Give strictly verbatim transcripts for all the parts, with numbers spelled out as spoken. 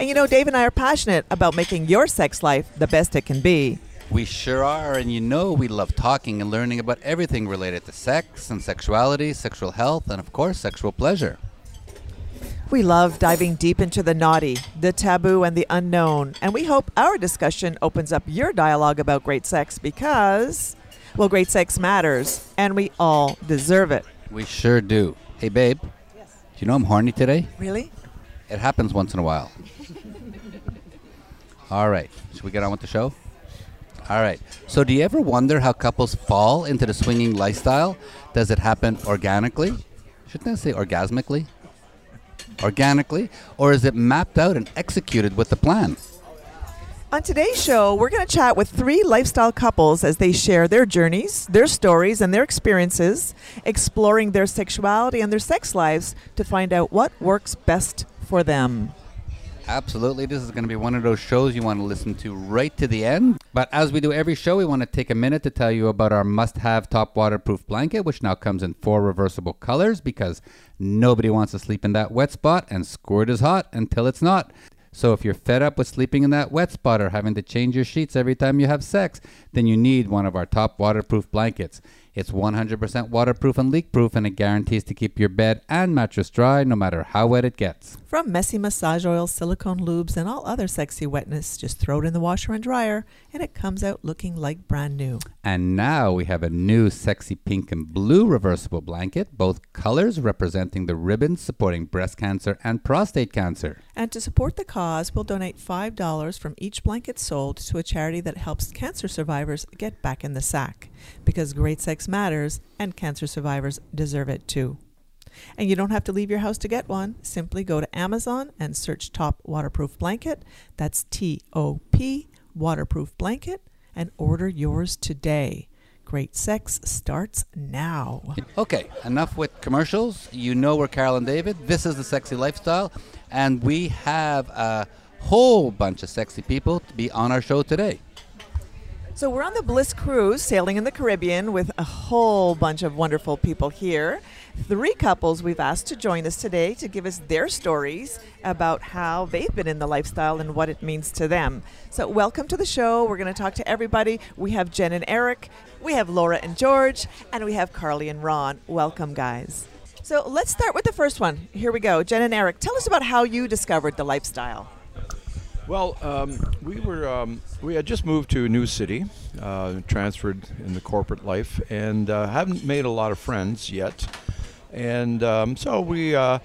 And you know, Dave and I are passionate about making your sex life the best it can be. We sure are, and you know we love talking and learning about everything related to sex and sexuality, sexual health, and of course, sexual pleasure. We love diving deep into the naughty, the taboo, and the unknown. And we hope our discussion opens up your dialogue about great sex because, well, great sex matters, and we all deserve it. We sure do. Hey, babe. Yes. Do you know I'm horny today? Really? It happens once in a while. All right. Should we get on with the show? All right. So do you ever wonder how couples fall into the swinging lifestyle? Does it happen organically? Shouldn't I say orgasmically? Organically? Or is it mapped out and executed with the plan? On today's show, we're going to chat with three lifestyle couples as they share their journeys, their stories, and their experiences, exploring their sexuality and their sex lives to find out what works best for them. Absolutely. This is going to be one of those shows you want to listen to right to the end. But as we do every show, we want to take a minute to tell you about our must-have top waterproof blanket, which now comes in four reversible colors because nobody wants to sleep in that wet spot, and squirt is hot until it's not. So if you're fed up with sleeping in that wet spot or having to change your sheets every time you have sex, then you need one of our top waterproof blankets. It's one hundred percent waterproof and leak-proof, and it guarantees to keep your bed and mattress dry no matter how wet it gets. From messy massage oils, silicone lubes, and all other sexy wetness, just throw it in the washer and dryer, and it comes out looking like brand new. And now we have a new sexy pink and blue reversible blanket, both colors representing the ribbons supporting breast cancer and prostate cancer. And to support the cause, we'll donate five dollars from each blanket sold to a charity that helps cancer survivors get back in the sack. Because great sex matters, and cancer survivors deserve it too. And you don't have to leave your house to get one. Simply go to Amazon and search Top Waterproof Blanket. That's T O P, Waterproof Blanket, and order yours today. Great sex starts now. Okay, enough with commercials. You know we're Carol and David. This is The Sexy Lifestyle, and we have a whole bunch of sexy people to be on our show today. So we're on the Bliss Cruise, sailing in the Caribbean with a whole bunch of wonderful people here. Three couples we've asked to join us today to give us their stories about how they've been in the lifestyle and what it means to them. So welcome to the show. We're going to talk to everybody. We have Jen and Eric, we have Laura and George, and we have Carly and Ron. Welcome, guys. So let's start with the first one. Here we go. Jen and Eric, tell us about how you discovered the lifestyle. Well, um, we were um, we had just moved to a new city, uh, transferred in the corporate life, and uh, haven't made a lot of friends yet. And um, so we, uh,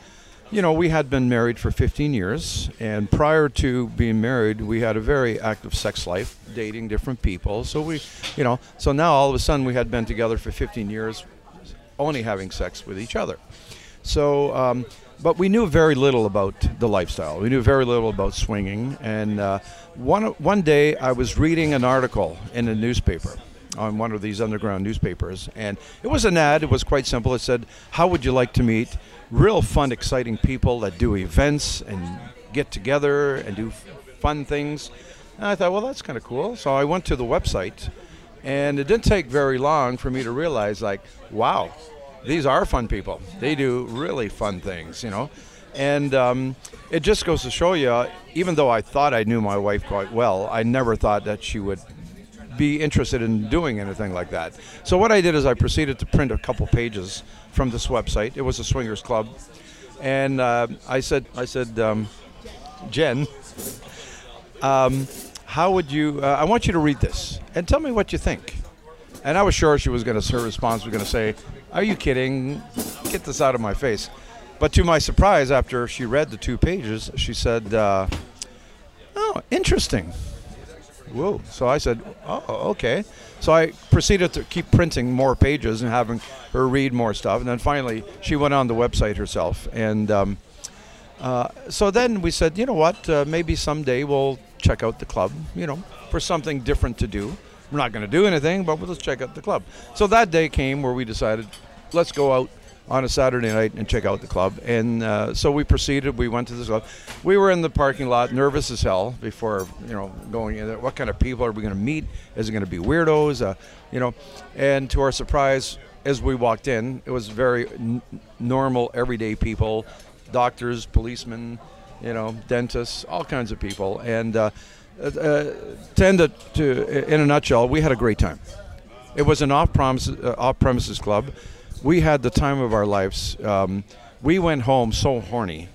you know, we had been married for fifteen years, and prior to being married, we had a very active sex life, dating different people. So we, you know, so now all of a sudden we had been together for fifteen years, only having sex with each other. So. Um, But we knew very little about the lifestyle. We knew very little about swinging. And uh, one one day I was reading an article in a newspaper, on one of these underground newspapers. And it was an ad. It was quite simple. It said, how would you like to meet real fun, exciting people that do events and get together and do f- fun things? And I thought, well, that's kind of cool. So I went to the website. And it didn't take very long for me to realize, like, wow. These are fun people. They do really fun things, you know. And um, it just goes to show you, even though I thought I knew my wife quite well, I never thought that she would be interested in doing anything like that. So what I did is I proceeded to print a couple pages from this website. It was a swingers club. And uh, I said, I said, um, Jen, um, how would you, uh, I want you to read this and tell me what you think. And I was sure she was going to, her response was going to say, are you kidding? Get this out of my face. But to my surprise, after she read the two pages, she said, uh, oh, interesting. Whoa. So I said, oh, okay. So I proceeded to keep printing more pages and having her read more stuff. And then finally, she went on the website herself. And um, uh, so then we said, you know what, uh, maybe someday we'll check out the club, you know, for something different to do. We're not going to do anything, but we'll just check out the club. So that day came where we decided, let's go out on a Saturday night and check out the club. And uh, so we proceeded. We went to this club. We were in the parking lot, nervous as hell, before, you know, going in there. What kind of people are we going to meet? Is it going to be weirdos? Uh, you know, and to our surprise, as we walked in, it was very n- normal, everyday people, doctors, policemen, you know, dentists, all kinds of people. And uh, uh, tend to, to, in a nutshell, we had a great time. It was an off-premises, uh, off-premises club. We had the time of our lives. Um, we went home so horny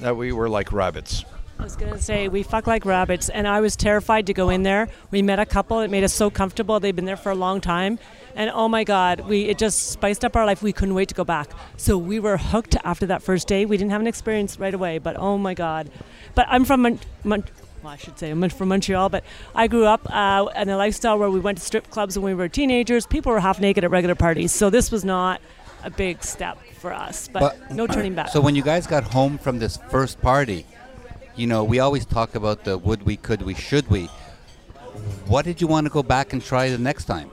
that we were like rabbits. I was going to say, we fuck like rabbits, and I was terrified to go in there. We met a couple. It made us so comfortable. They've been there for a long time. And oh, my God, we it just spiced up our life. We couldn't wait to go back. So we were hooked after that first day. We didn't have an experience right away, but oh, my God. But I'm from Mon- Mon- well, I should say I'm from Montreal, but I grew up uh, in a lifestyle where we went to strip clubs when we were teenagers. People were half naked at regular parties, so this was not a big step for us, but, but no turning back. So when you guys got home from this first party, you know, we always talk about the would we, could we, should we. What did you want to go back and try the next time?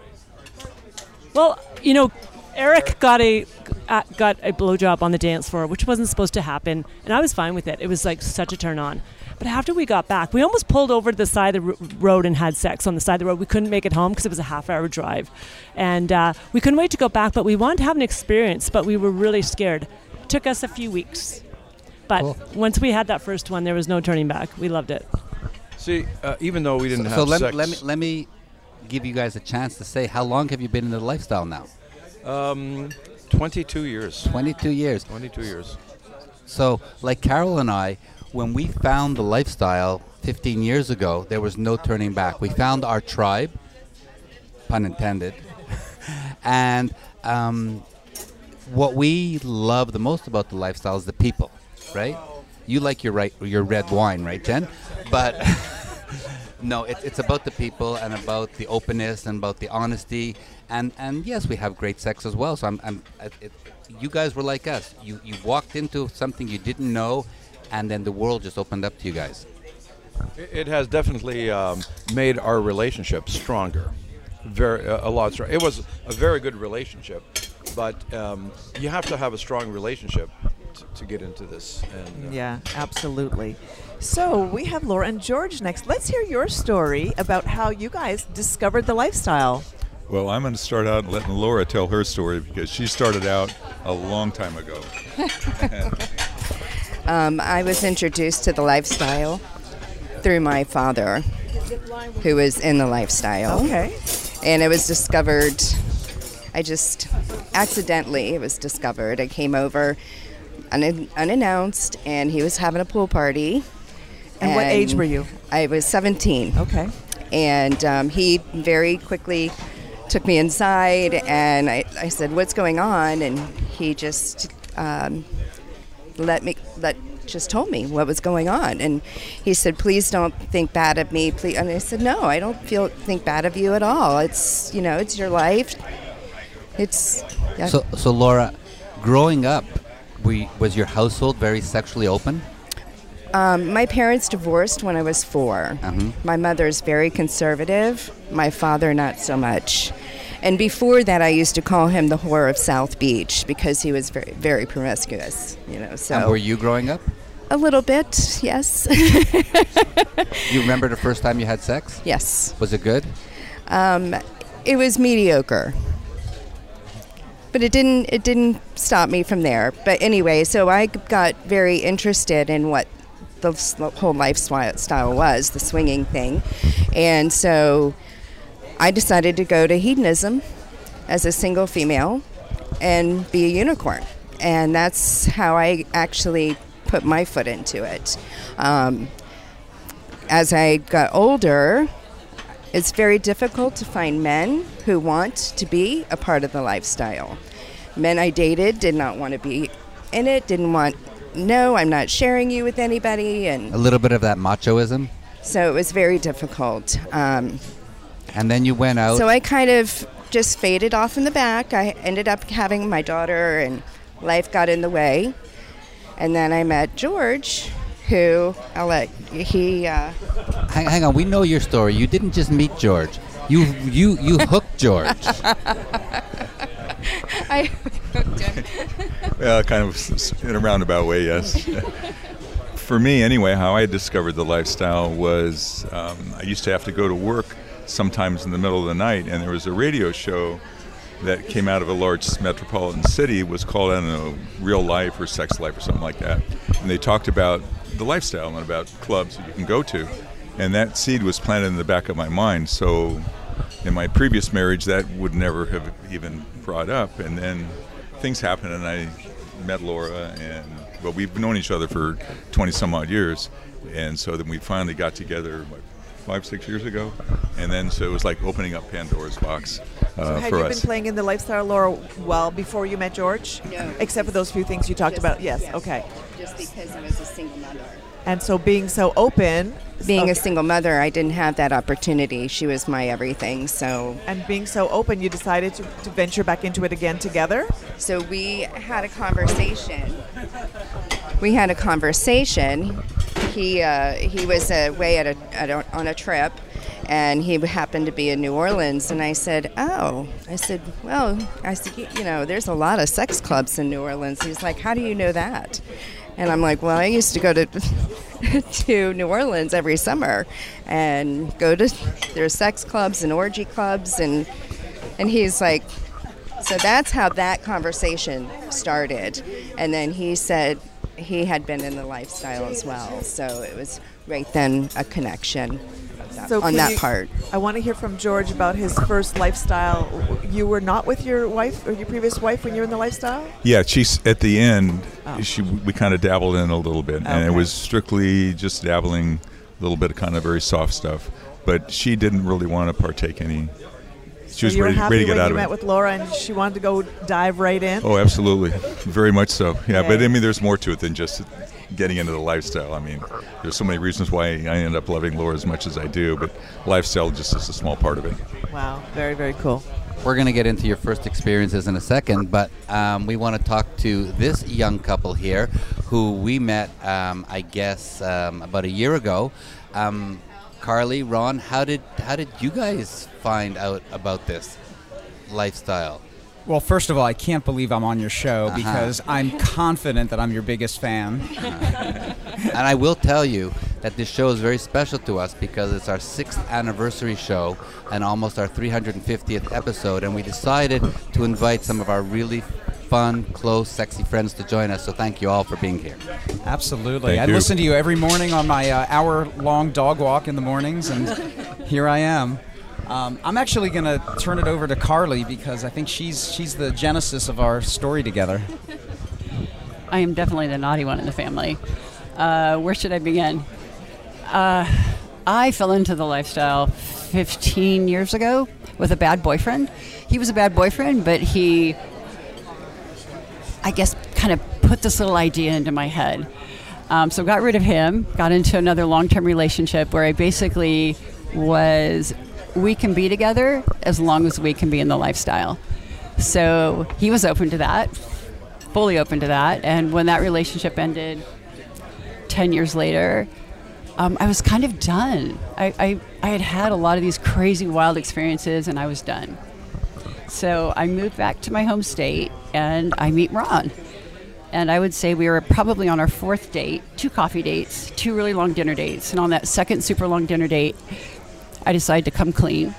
Well, you know, Eric got a uh, got a blowjob on the dance floor, which wasn't supposed to happen, and I was fine with it. It was like such a turn on. But after we got back, we almost pulled over to the side of the road and had sex on the side of the road. We couldn't make it home because it was a half-hour drive, and uh, we couldn't wait to go back. But we wanted to have an experience, but we were really scared. It took us a few weeks, but cool. Once we had that first one, there was no turning back. We loved it. See, uh, even though we didn't so, have so let sex, me, let me let me give you guys a chance to say how long have you been in the lifestyle now? Um, twenty-two years. Twenty-two years. Twenty-two years. So, like Carol and I, when we found the lifestyle fifteen years ago, there was no turning back. We found our tribe, pun intended, and um, what we love the most about the lifestyle is the people, right? You like your right, your red wine, right, Jen? But no, it, it's about the people and about the openness and about the honesty. And and yes, we have great sex as well. So I'm, I'm it, you guys were like us. You you walked into something you didn't know, and then the world just opened up to you guys. It has definitely um, made our relationship stronger, very uh, a lot stronger. It was a very good relationship, but um, you have to have a strong relationship t- to get into this. And, uh, yeah, absolutely. So we have Laura and George next. Let's hear your story about how you guys discovered the lifestyle. Well, I'm going to start out letting Laura tell her story because she started out a long time ago. Um, I was introduced to the lifestyle through my father, who was in the lifestyle. Okay. And it was discovered, I just, accidentally it was discovered. I came over un- unannounced, and he was having a pool party. And, and what age were you? I was seventeen. Okay. And um, he very quickly took me inside, and I, I said, what's going on? And he just... Um, let me let just told me what was going on, and he said, please don't think bad of me, please. And I said, no, I don't feel think bad of you at all. It's, you know, it's your life. It's yeah. so so Laura, growing up, we was your household very sexually open? Um, my parents divorced when I was four. Uh-huh. My mother's very conservative, my father not so much. And before that, I used to call him the whore of South Beach because he was very, very promiscuous, you know. So. And were you growing up? A little bit, yes. You remember the first time you had sex? Yes. Was it good? Um, it was mediocre, but it didn't it didn't stop me from there. But anyway, so I got very interested in what the whole lifestyle was, the swinging thing, and so. I decided to go to hedonism as a single female and be a unicorn. And that's how I actually put my foot into it. Um, as I got older, it's very difficult to find men who want to be a part of the lifestyle. Men I dated did not want to be in it, didn't want, no, I'm not sharing you with anybody. And a little bit of that machoism? So it was very difficult. Um, And then you went out. So I kind of just faded off in the back. I ended up having my daughter, and life got in the way. And then I met George, who I'll let he. Uh, hang, hang on, we know your story. You didn't just meet George. You you you hooked George. I hooked him. Well, kind of in a roundabout way, yes. For me, anyway, how I discovered the lifestyle was um, I used to have to go to work sometimes in the middle of the night, and there was a radio show that came out of a large metropolitan city. It was called, I don't know, Real Life or Sex Life or something like that. And they talked about the lifestyle and about clubs that you can go to. And that seed was planted in the back of my mind. So in my previous marriage, that would never have even brought up. And then things happened, and I met Laura, and well, we've known each other for twenty some odd years, and so then we finally got together what, five six years ago, and then so it was like opening up Pandora's box uh, so had for you us. Been playing in the lifestyle, Laura, well before you met George? No, except for those few things you talked just, about yes, yes okay just because I was a single mother, and so being so open being okay. a single mother, I didn't have that opportunity. She was my everything. So and being so open, you decided to, to venture back into it again together? So we had a conversation. We had a conversation. He uh, he was away at a, at a on a trip, and he happened to be in New Orleans. And I said, "Oh," I said, "Well," I said, "you know, there's a lot of sex clubs in New Orleans." He's like, "How do you know that?" And I'm like, "Well, I used to go to." to New Orleans every summer and go to their sex clubs and orgy clubs and and he's like, so that's how that conversation started. And then he said he had been in the lifestyle as well, so it was right then a connection that, so on that you, part. I want to hear from George about his first lifestyle. You were not with your wife or your previous wife when you were in the lifestyle? Yeah, she's at the end. Oh. She we kind of dabbled in a little bit, okay. And it was strictly just dabbling, a little bit of kind of very soft stuff. But she didn't really want to partake any. She so was you ready, were happy ready to get when out you of met it. With Laura, and she wanted to go dive right in. Oh, absolutely, very much so. Yeah, okay. But I mean, there's more to it than just getting into the lifestyle. I mean, there's so many reasons why I end up loving Laura as much as I do, but lifestyle just is a small part of it. Wow, very, very cool. We're going to get into your first experiences in a second, but um, we want to talk to this young couple here who we met, um, I guess, um, about a year ago. Um, Carly, Ron, how did how did you guys find out about this lifestyle? Well, first of all, I can't believe I'm on your show, uh-huh. because I'm confident that I'm your biggest fan. Uh, and I will tell you that this show is very special to us because it's our sixth anniversary show and almost our three hundred fiftieth episode, and we decided to invite some of our really fun, close, sexy friends to join us, so thank you all for being here. Absolutely. Thank I you. Listen to you every morning on my uh, hour-long dog walk in the mornings, and here I am. Um, I'm actually going to turn it over to Carly because I think she's she's the genesis of our story together. I am definitely the naughty one in the family. Uh, where should I begin? Uh, I fell into the lifestyle fifteen years ago with a bad boyfriend. He was a bad boyfriend, but he, I guess, kind of put this little idea into my head. Um, so got rid of him, got into another long-term relationship where I basically was... we can be together as long as we can be in the lifestyle. So he was open to that, fully open to that. And when that relationship ended ten years later, um, I was kind of done. I, I, I had had a lot of these crazy, wild experiences, and I was done. So I moved back to my home state, and I meet Ron. And I would say we were probably on our fourth date, two coffee dates, two really long dinner dates. And on that second super long dinner date, I decided to come clean,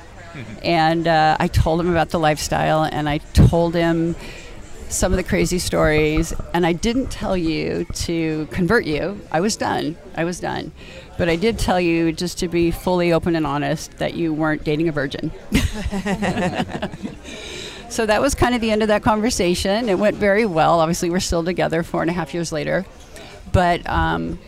and uh, I told him about the lifestyle, and I told him some of the crazy stories, and I didn't tell you to convert you. I was done. I was done. But I did tell you, just to be fully open and honest, that you weren't dating a virgin. So that was kind of the end of that conversation. It went very well. Obviously, we're still together four and a half years later. But um,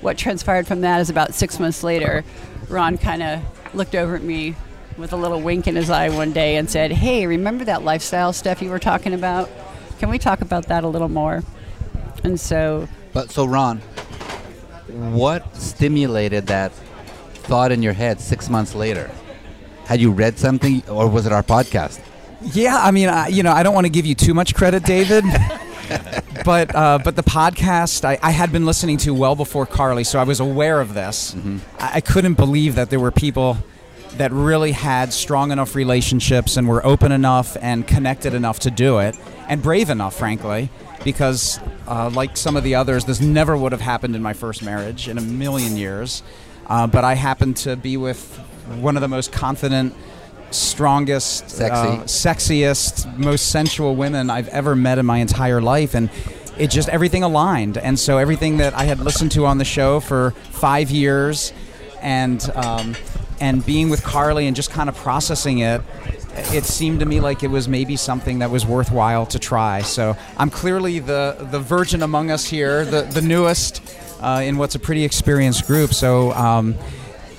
what transpired from that is about six months later, Ron kind of looked over at me with a little wink in his eye one day and said, "Hey, remember that lifestyle stuff you were talking about? Can we talk about that a little more?" And so... But so, Ron, what stimulated that thought in your head six months later? Had you read something, or was it our podcast? Yeah, I mean, I, you know, I don't want to give you too much credit, David. but uh, but the podcast I, I had been listening to well before Carly, so I was aware of this. Mm-hmm. I, I couldn't believe that there were people that really had strong enough relationships and were open enough and connected enough to do it, and brave enough, frankly, because uh, like some of the others, this never would have happened in my first marriage in a million years. Uh, but I happened to be with one of the most confident, strongest, Sexy. uh, sexiest, most sensual women I've ever met in my entire life. And it just, everything aligned. And so everything that I had listened to on the show for five years and um, and being with Carly and just kind of processing it, it seemed to me like it was maybe something that was worthwhile to try. So I'm clearly the, the virgin among us here, the, the newest uh, in what's a pretty experienced group. So um,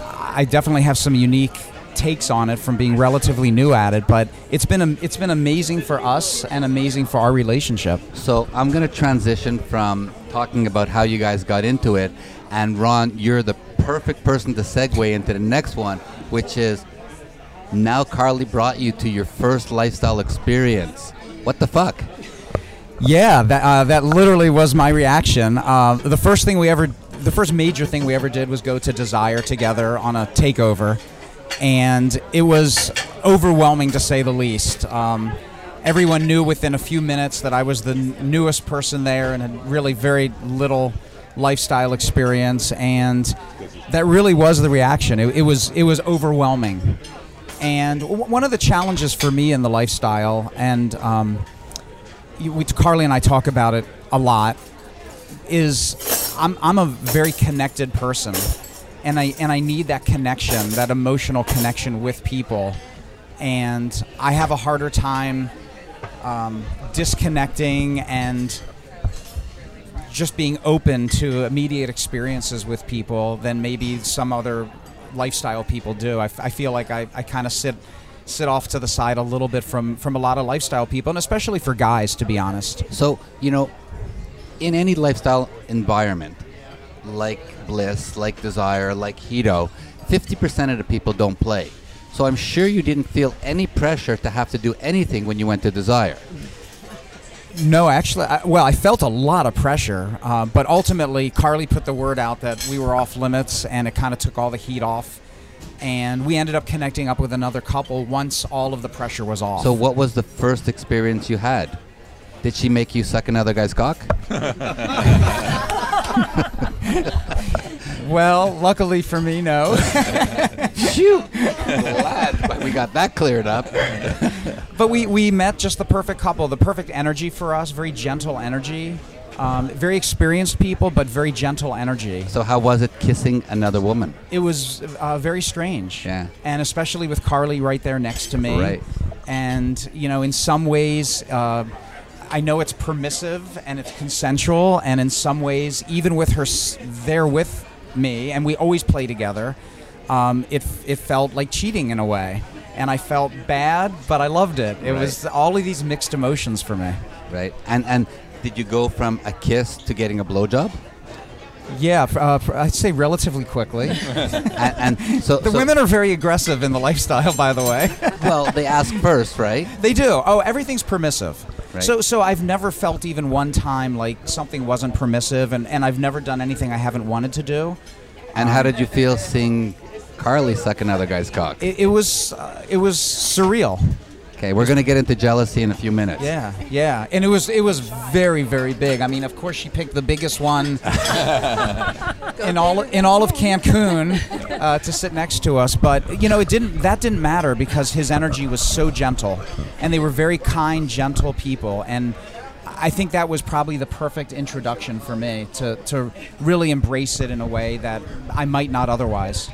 I definitely have some unique takes on it from being relatively new at it, but it's been it's been amazing for us and amazing for our relationship. So I'm going to transition from talking about how you guys got into it, and Ron, you're the perfect person to segue into the next one, which is now Carly brought you to your first lifestyle experience. What the fuck? Yeah, that uh, that literally was my reaction. Uh, the first thing we ever, the first major thing we ever did was go to Desire together on a takeover. And it was overwhelming, to say the least. Um, everyone knew within a few minutes that I was the n- newest person there and had really very little lifestyle experience, and that really was the reaction. It, it was it was overwhelming. And w- one of the challenges for me in the lifestyle, and um, you, we, Carly and I talk about it a lot, is I'm I'm a very connected person. And I and I need that connection, that emotional connection with people. And I have a harder time um, disconnecting and just being open to immediate experiences with people than maybe some other lifestyle people do. I, f- I feel like I, I kind of sit sit off to the side a little bit from, from a lot of lifestyle people, and especially for guys, to be honest. So, you know, in any lifestyle environment, like Bliss, like Desire, like Hedo, fifty percent of the people don't play. So I'm sure you didn't feel any pressure to have to do anything when you went to Desire. No, actually, I, well, I felt a lot of pressure, uh, but ultimately Carly put the word out that we were off limits, and it kind of took all the heat off. And we ended up connecting up with another couple once all of the pressure was off. So what was the first experience you had? Did she make you suck another guy's cock? Well, luckily for me, no. Shoot! Glad we got that cleared up. But we, we met just the perfect couple, the perfect energy for us, very gentle energy. Um, very experienced people, but very gentle energy. So how was it kissing another woman? It was uh, very strange. Yeah. And especially with Carly right there next to me. Right. And, you know, in some ways... Uh, I know it's permissive and it's consensual, and in some ways, even with her there with me, and we always play together, um, it it felt like cheating in a way. And I felt bad, but I loved it. It right. was all of these mixed emotions for me. Right. And and did you go from a kiss to getting a blowjob? Yeah, uh, I'd say relatively quickly. and, and so the so women are very aggressive in the lifestyle, by the way. Well, they ask first, right? They do. Oh, everything's permissive. Right. So, so I've never felt even one time like something wasn't permissive, and, and I've never done anything I haven't wanted to do. And um, how did you feel seeing Carly suck another guy's cock? It, it was, uh, it was surreal. Okay, we're going to get into jealousy in a few minutes. Yeah, yeah. And it was it was very, very big. I mean, of course, she picked the biggest one in all in all of Cancun uh, to sit next to us. But, you know, it didn't that didn't matter because his energy was so gentle. And they were very kind, gentle people. And I think that was probably the perfect introduction for me to, to really embrace it in a way that I might not otherwise.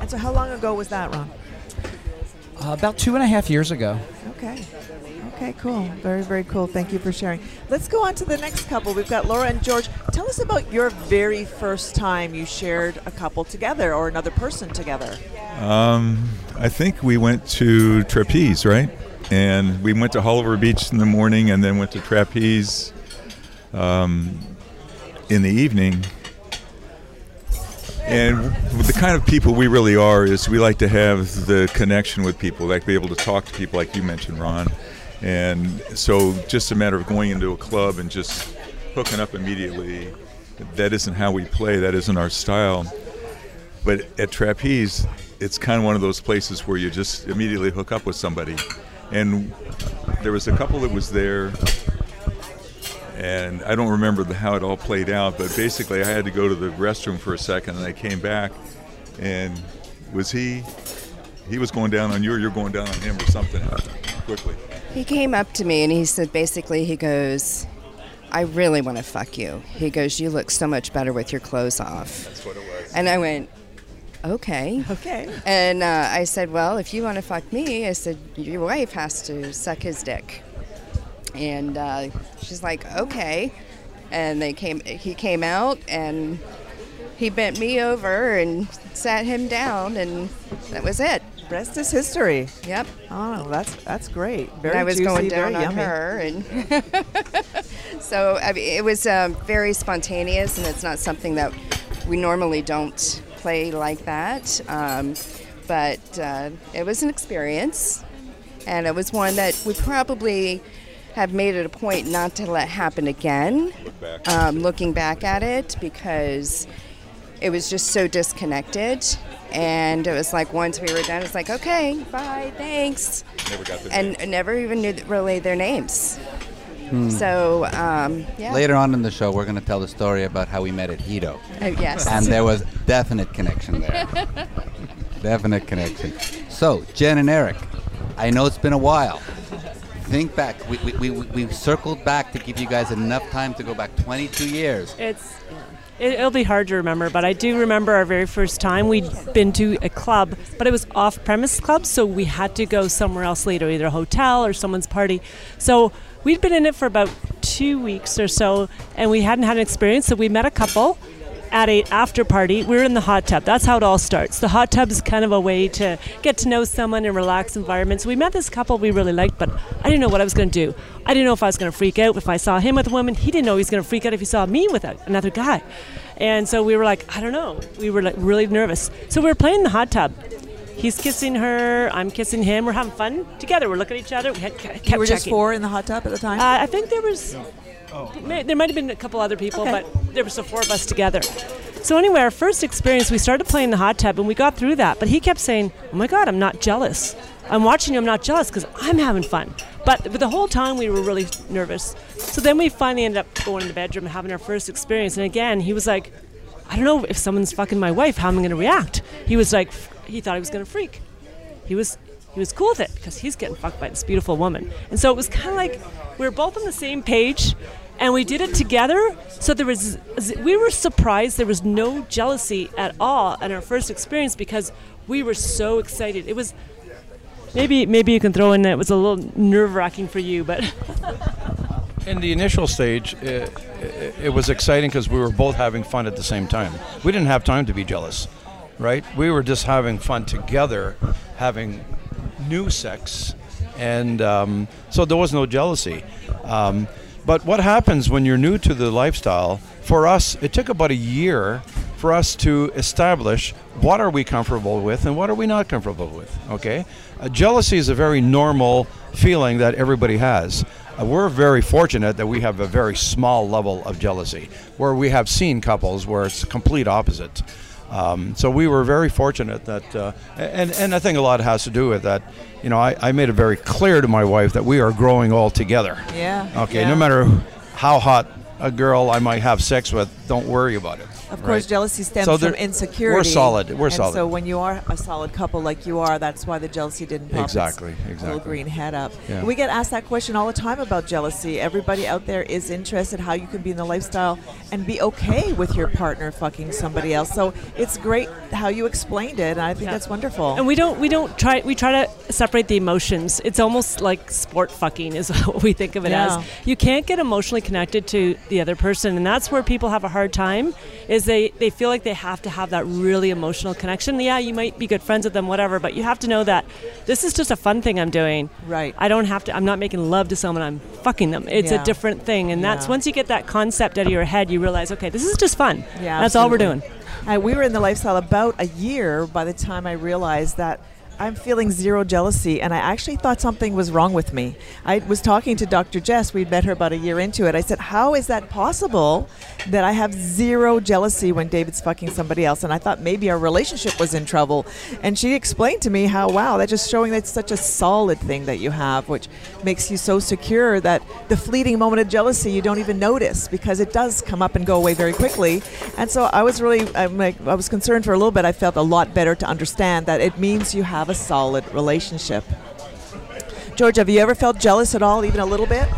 And so how long ago was that, Ron? Uh, about two and a half years ago. Okay. Okay, cool. Very, very cool. Thank you for sharing. Let's go on to the next couple. We've got Laura and George. Tell us about your very first time you shared a couple together or another person together. Um, I think we went to Trapeze, right? And we went to Holliver Beach in the morning and then went to Trapeze um, in the evening. And the kind of people we really are is we like to have the connection with people, like be able to talk to people like you mentioned, Ron, And so just a matter of going into a club and just hooking up immediately, that isn't how we play, that isn't our style. But at Trapeze, it's kind of one of those places where you just immediately hook up with somebody. And there was a couple that was there, and I don't remember the, how it all played out, but basically I had to go to the restroom for a second, and I came back, and was he, he was going down on you, or you're going down on him, or something, quickly. He came up to me, and he said, basically, he goes, I really want to fuck you. He goes, you look so much better with your clothes off. That's what it was. And I went, okay. Okay. And uh, I said, well, if you want to fuck me, I said, your wife has to suck his dick. And uh, she's like, okay. And they came. He came out, and he bent me over and sat him down, and that was it. The rest is history. Yep. Oh, that's that's great. Very and I was juicy, going down on yummy. Her, and so I mean, it was um, very spontaneous, and it's not something that we normally don't play like that. Um, but uh, it was an experience, and it was one that we probably have made it a point not to let happen again. Look back. Um, looking back at it, because it was just so disconnected. And it was like once we were done, it's like, okay, bye, thanks. Never got their and names. Never even knew really their names. Hmm. So, um, yeah. Later on in the show, we're going to tell the story about how we met at Hedo. Oh, yes. And there was definite connection there. Definite connection. So, Jen and Eric, I know it's been a while. Think back. We, we, we, we've circled back to give you guys enough time to go back twenty-two years. It's... It'll be hard to remember, but I do remember our very first time. We'd been to a club, but it was off-premise club, so we had to go somewhere else later, either a hotel or someone's party. So we'd been in it for about two weeks or so, and we hadn't had an experience, so we met a couple at an after-party. We were in the hot tub. That's how it all starts. The hot tub is kind of a way to get to know someone in a relaxed environment. So we met this couple we really liked, but I didn't know what I was going to do. I didn't know if I was going to freak out if I saw him with a woman. He didn't know he was going to freak out if he saw me with another guy. And so we were like, I don't know. We were like really nervous. So we were playing the hot tub. He's kissing her. I'm kissing him. We're having fun together. We're looking at each other. We had, kept you were just checking. Four in the hot tub at the time? Uh, I think there was... No. Oh, right. There might have been a couple other people, okay. But there were so four of us together. So anyway, our first experience, we started playing the hot tub, and we got through that. But he kept saying, oh, my God, I'm not jealous. I'm watching you. I'm not jealous because I'm having fun. But, but the whole time, we were really nervous. So then we finally ended up going in the bedroom and having our first experience. And again, he was like, I don't know if someone's fucking my wife, how am I going to react? He was like, he thought he was going to freak. He was... He was cool with it because he's getting fucked by this beautiful woman. And so it was kind of like we were both on the same page and we did it together. So there was, we were surprised there was no jealousy at all in our first experience because we were so excited. It was, maybe maybe you can throw in that it was a little nerve-wracking for you, but... In the initial stage, it, it was exciting because we were both having fun at the same time. We didn't have time to be jealous, right? We were just having fun together, having... new sex, and um, so there was no jealousy. Um, but what happens when you're new to the lifestyle, for us, it took about a year for us to establish what are we comfortable with and what are we not comfortable with, okay? Uh, jealousy is a very normal feeling that everybody has. Uh, we're very fortunate that we have a very small level of jealousy, where we have seen couples where it's complete opposite. Um, so we were very fortunate that, uh, and, and I think a lot has to do with that, you know, I, I made it very clear to my wife that we are growing all together. Yeah. Okay, yeah. No matter how hot a girl I might have sex with, don't worry about it. Of course, right? Jealousy stems so from insecurity. We're solid, we're and solid. So when you are a solid couple like you are, that's why the jealousy didn't pop exactly, its exactly. little green head up. Yeah. We get asked that question all the time about jealousy. Everybody out there is interested how you can be in the lifestyle and be okay with your partner fucking somebody else. So it's great how you explained it, and I think yeah. that's wonderful. And we don't, we don't try, we try to separate the emotions. It's almost like sport fucking is what we think of it yeah. as. You can't get emotionally connected to the other person, and that's where people have a hard time. Is they, they feel like they have to have that really emotional connection. Yeah, you might be good friends with them, whatever, but you have to know that this is just a fun thing I'm doing. Right. I don't have to, I'm not making love to someone, I'm fucking them. It's yeah. a different thing. And yeah. that's, once you get that concept out of your head, you realize, okay, this is just fun. Yeah, that's absolutely. All we're doing. Uh, we were in the lifestyle about a year by the time I realized that I'm feeling zero jealousy, and I actually thought something was wrong with me. I was talking to Doctor Jess. We'd met her about a year into it. I said, how is that possible that I have zero jealousy when David's fucking somebody else? And I thought maybe our relationship was in trouble. And she explained to me how, wow, that's just showing that's such a solid thing that you have, which makes you so secure that the fleeting moment of jealousy, you don't even notice, because it does come up and go away very quickly. And so I was really, I'm like, I was concerned for a little bit. I felt a lot better to understand that it means you have a solid relationship. George, have you ever felt jealous at all, even a little bit?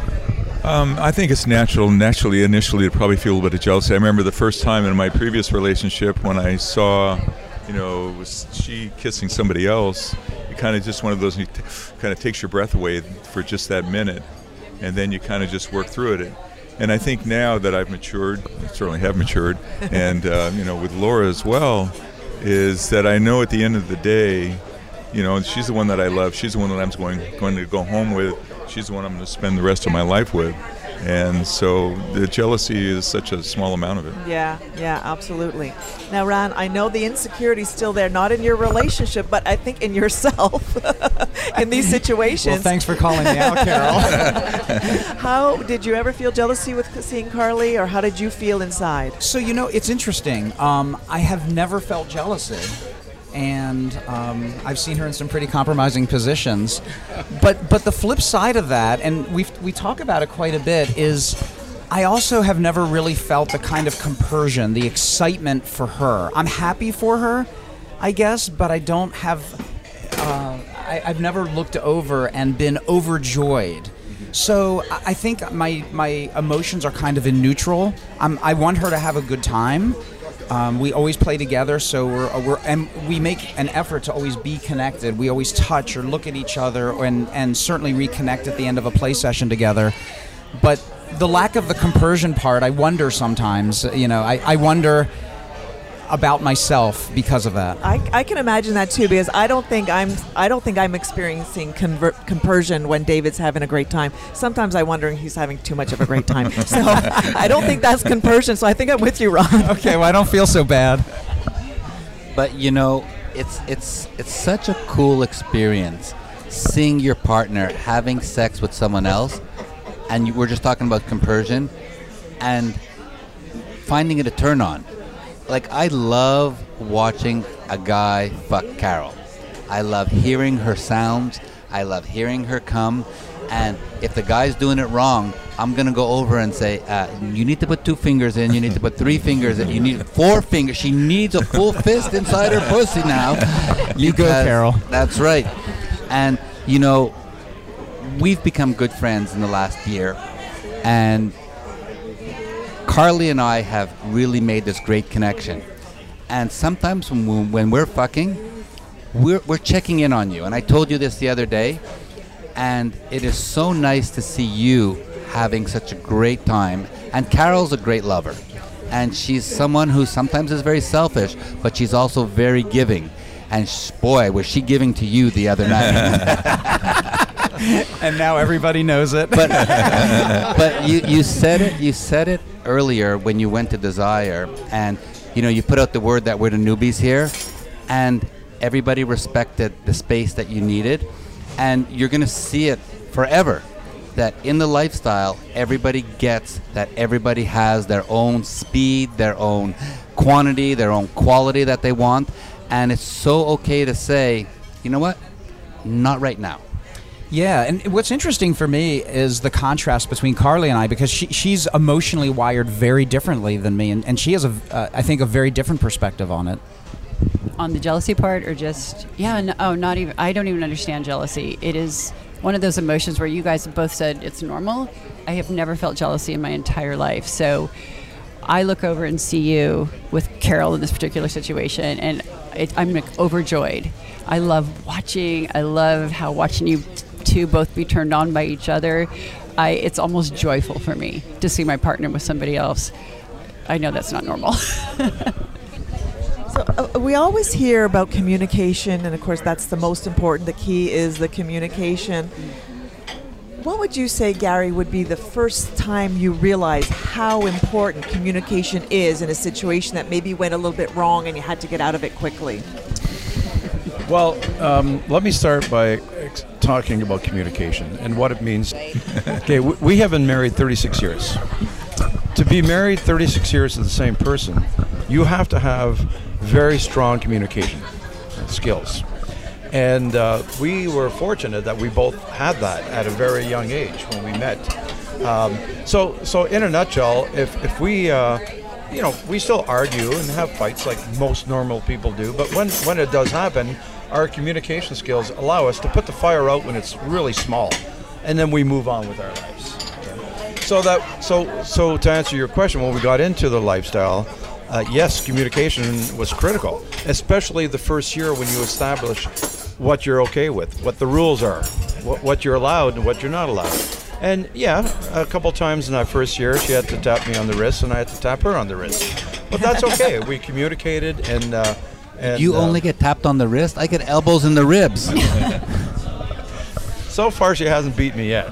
Um, I think it's natural. Naturally, initially, to probably feel a little bit of jealousy. I remember the first time in my previous relationship when I saw, you know, was she kissing somebody else. It kind of just one of those, you t- kind of takes your breath away for just that minute, and then you kind of just work through it. And I think now that I've matured, I certainly have matured, and uh, you know, with Laura as well, is that I know at the end of the day, you know, she's the one that I love. She's the one that I'm going going to go home with. She's the one I'm going to spend the rest of my life with. And so the jealousy is such a small amount of it. Yeah, yeah, absolutely. Now, Ron, I know the insecurity is still there, not in your relationship, but I think in yourself in these situations. Well, thanks for calling me out, Carol. How did you ever feel jealousy with seeing Carly, or how did you feel inside? So, you know, it's interesting. Um, I have never felt jealousy. And um, I've seen her in some pretty compromising positions, but but the flip side of that, and we we talk about it quite a bit, is I also have never really felt the kind of compersion, the excitement for her. I'm happy for her, I guess, but I don't have. Uh, I, I've never looked over and been overjoyed. So I think my my emotions are kind of in neutral. I'm, I want her to have a good time. Um, we always play together, so we're, we're and we make an effort to always be connected. We always touch or look at each other, and, and certainly reconnect at the end of a play session together. But the lack of the compersion part, I wonder sometimes. You know, I, I wonder about myself because of that. I, I can imagine that too, because I don't think I'm I don't think I'm experiencing conver- compersion when David's having a great time. Sometimes I wonder if he's having too much of a great time. So I don't think that's compersion. So I think I'm with you, Ron. Okay, well, I don't feel so bad. But you know, it's it's it's such a cool experience seeing your partner having sex with someone else, and you, we're just talking about compersion, and finding it a turn on. Like, I love watching a guy fuck Carol. I love hearing her sounds. I love hearing her come. And if the guy's doing it wrong, I'm going to go over and say, uh, you need to put two fingers in. You need to put three fingers in. You need four fingers. She needs a full fist inside her pussy now. You go, Carol. That's right. And, you know, we've become good friends in the last year. And Carly and I have really made this great connection. And sometimes when, we, when we're fucking, we're, we're checking in on you. And I told you this the other day. And it is so nice to see you having such a great time. And Carol's a great lover. And she's someone who sometimes is very selfish, but she's also very giving. And sh- boy, was she giving to you the other night. And now everybody knows it. But but you, you said it you said it earlier when you went to Desire, and you know, you put out the word that we're the newbies here, and everybody respected the space that you needed, and you're gonna see it forever. That in the lifestyle, everybody gets that everybody has their own speed, their own quantity, their own quality that they want, and it's so okay to say, you know what? Not right now. Yeah, and what's interesting for me is the contrast between Carly and I, because she, she's emotionally wired very differently than me, and, and she has, a, uh, I think, a very different perspective on it. On the jealousy part, or just, yeah, no, oh, not even, I don't even understand jealousy. It is one of those emotions where you guys have both said it's normal. I have never felt jealousy in my entire life, so I look over and see you with Carol in this particular situation, and it, I'm like, overjoyed. I love watching, I love how watching you t- to both be turned on by each other. I, it's almost joyful for me to see my partner with somebody else. I know that's not normal. So uh, we always hear about communication, and of course that's the most important. The key is the communication. What would you say, Gary, would be the first time you realize how important communication is in a situation that maybe went a little bit wrong and you had to get out of it quickly? Well, um, let me start by ex- talking about communication and what it means. Okay, w- we have been married thirty-six years. To be married thirty-six years to the same person, you have to have very strong communication skills. And uh, we were fortunate that we both had that at a very young age when we met. Um, so, so in a nutshell, if, if we, uh, you know, we still argue and have fights like most normal people do, but when, when it does happen, our communication skills allow us to put the fire out when it's really small, and then we move on with our lives. So that, so, so to answer your question, when we got into the lifestyle, uh, yes, communication was critical, especially the first year when you establish what you're okay with, what the rules are, what, what you're allowed and what you're not allowed. And yeah, a couple times in that first year, she had to tap me on the wrist and I had to tap her on the wrist. But that's okay. We communicated and... Uh, and you uh, only get tapped on the wrist? I get elbows in the ribs. So far, she hasn't beat me yet.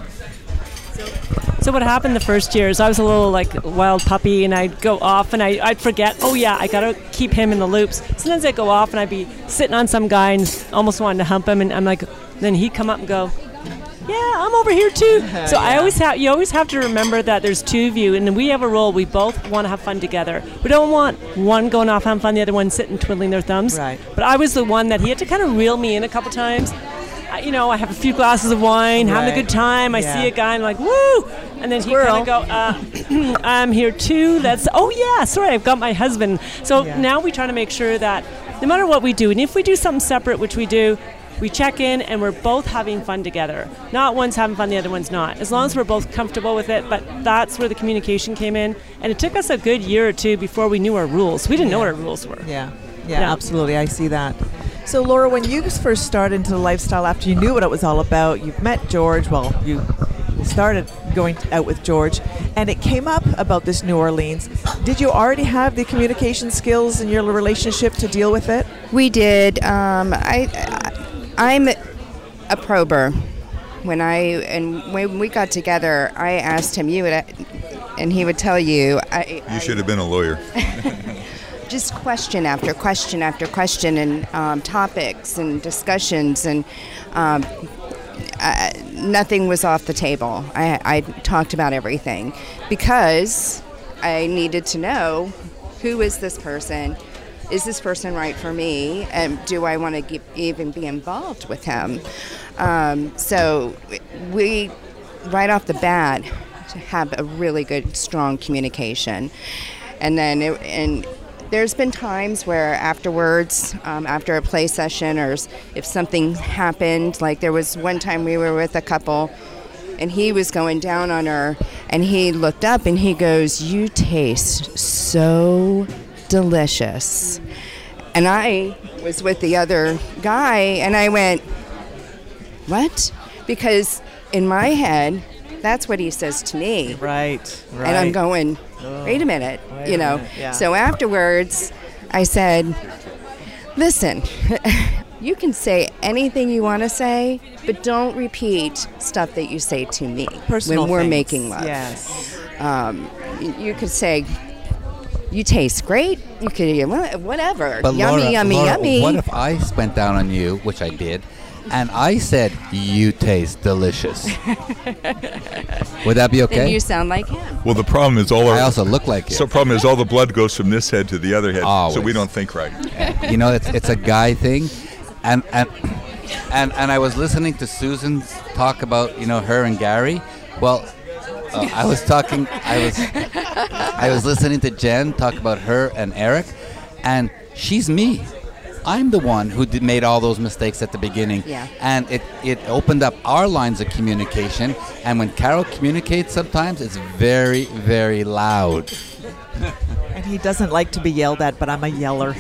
So what happened the first year is I was a little like wild puppy and I'd go off and I, I'd forget, oh yeah, I got to keep him in the loops. Sometimes I'd go off and I'd be sitting on some guy and almost wanting to hump him. And I'm like, then he'd come up and go... yeah, I'm over here too. Uh, so yeah. I always have, you always have to remember that there's two of you, and we have a role. We both want to have fun together. We don't want one going off having fun, the other one sitting twiddling their thumbs. Right. But I was the one that he had to kind of reel me in a couple times. I, you know, I have a few glasses of wine, right. having a good time. I yeah. see a guy, and I'm like, woo! And then he kind of go, uh, I'm here too. That's oh yeah, sorry, I've got my husband. So yeah. now we try to make sure that no matter what we do, and if we do something separate, which we do. We check in and we're both having fun together. Not one's having fun, the other one's not. As long as we're both comfortable with it, but that's where the communication came in. And it took us a good year or two before we knew our rules. We didn't yeah. know what our rules were. Yeah. yeah, yeah, absolutely. I see that. So Laura, when you first started into the lifestyle after you knew what it was all about, you've met George, well, you started going out with George, and it came up about this New Orleans. Did you already have the communication skills in your relationship to deal with it? We did. Um, I. I I'm a prober. When I and when we got together, I asked him, "You would," and he would tell you. I, you should I, have been a lawyer. Just question after question after question, and um, topics and discussions, and um, I, nothing was off the table. I, I talked about everything because I needed to know who is this person. Is this person right for me? And do I want to even be involved with him? Um, so we, right off the bat, have a really good, strong communication. And then, it, and there's been times where afterwards, um, after a play session, or if something happened, like there was one time we were with a couple, and he was going down on her, and he looked up and he goes, "You taste so delicious." And I was with the other guy and I went, what? Because in my head, that's what he says to me. Right, right. And I'm going, wait a minute, oh, wait you know. Minute. Yeah. So afterwards, I said, listen, you can say anything you want to say, but don't repeat stuff that you say to me Personal when we're things. Making love. Yes. Um, you could say, you taste great. You could whatever. But yummy, Laura, yummy, Laura, yummy. What if I went down on you, which I did, and I said, "You taste delicious"? Would that be okay? Then you sound like him. Well, the problem is all. Our, I also look like him. So, problem is all the blood goes from this head to the other head. Always. So we don't think right. You know, it's it's a guy thing, and and and and I was listening to Susan talk about you know her and Gary. Well. Uh, I was talking, I was I was listening to Jen talk about her and Eric, and she's me. I'm the one who did, made all those mistakes at the beginning. Yeah. And it, it opened up our lines of communication, and when Carol communicates sometimes, it's very, very loud. And he doesn't like to be yelled at, but I'm a yeller.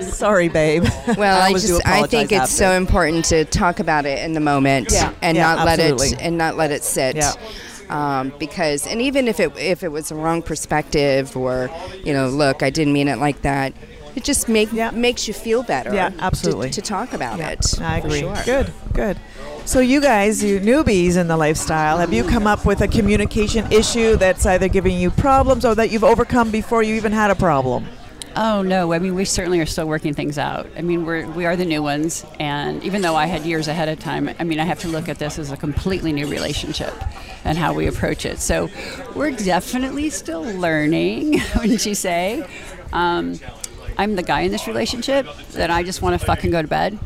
Sorry, babe. Well, I, I just I think it's after. So important to talk about it in the moment yeah. and yeah, not absolutely. let it and not let it sit. Yeah. Um, because, and even if it if it was a wrong perspective or, you know, look, I didn't mean it like that, it just make, yeah. makes you feel better. Yeah, absolutely. To, to talk about yeah. it. I agree. Sure. Good, good. So you guys, you newbies in the lifestyle, have you come up with a communication issue that's either giving you problems or that you've overcome before you even had a problem? Oh, no. I mean, we certainly are still working things out. I mean, we're, we are the new ones. And even though I had years ahead of time, I mean, I have to look at this as a completely new relationship and how we approach it. So we're definitely still learning, wouldn't you say? Um, I'm the guy in this relationship that I just want to fucking go to bed.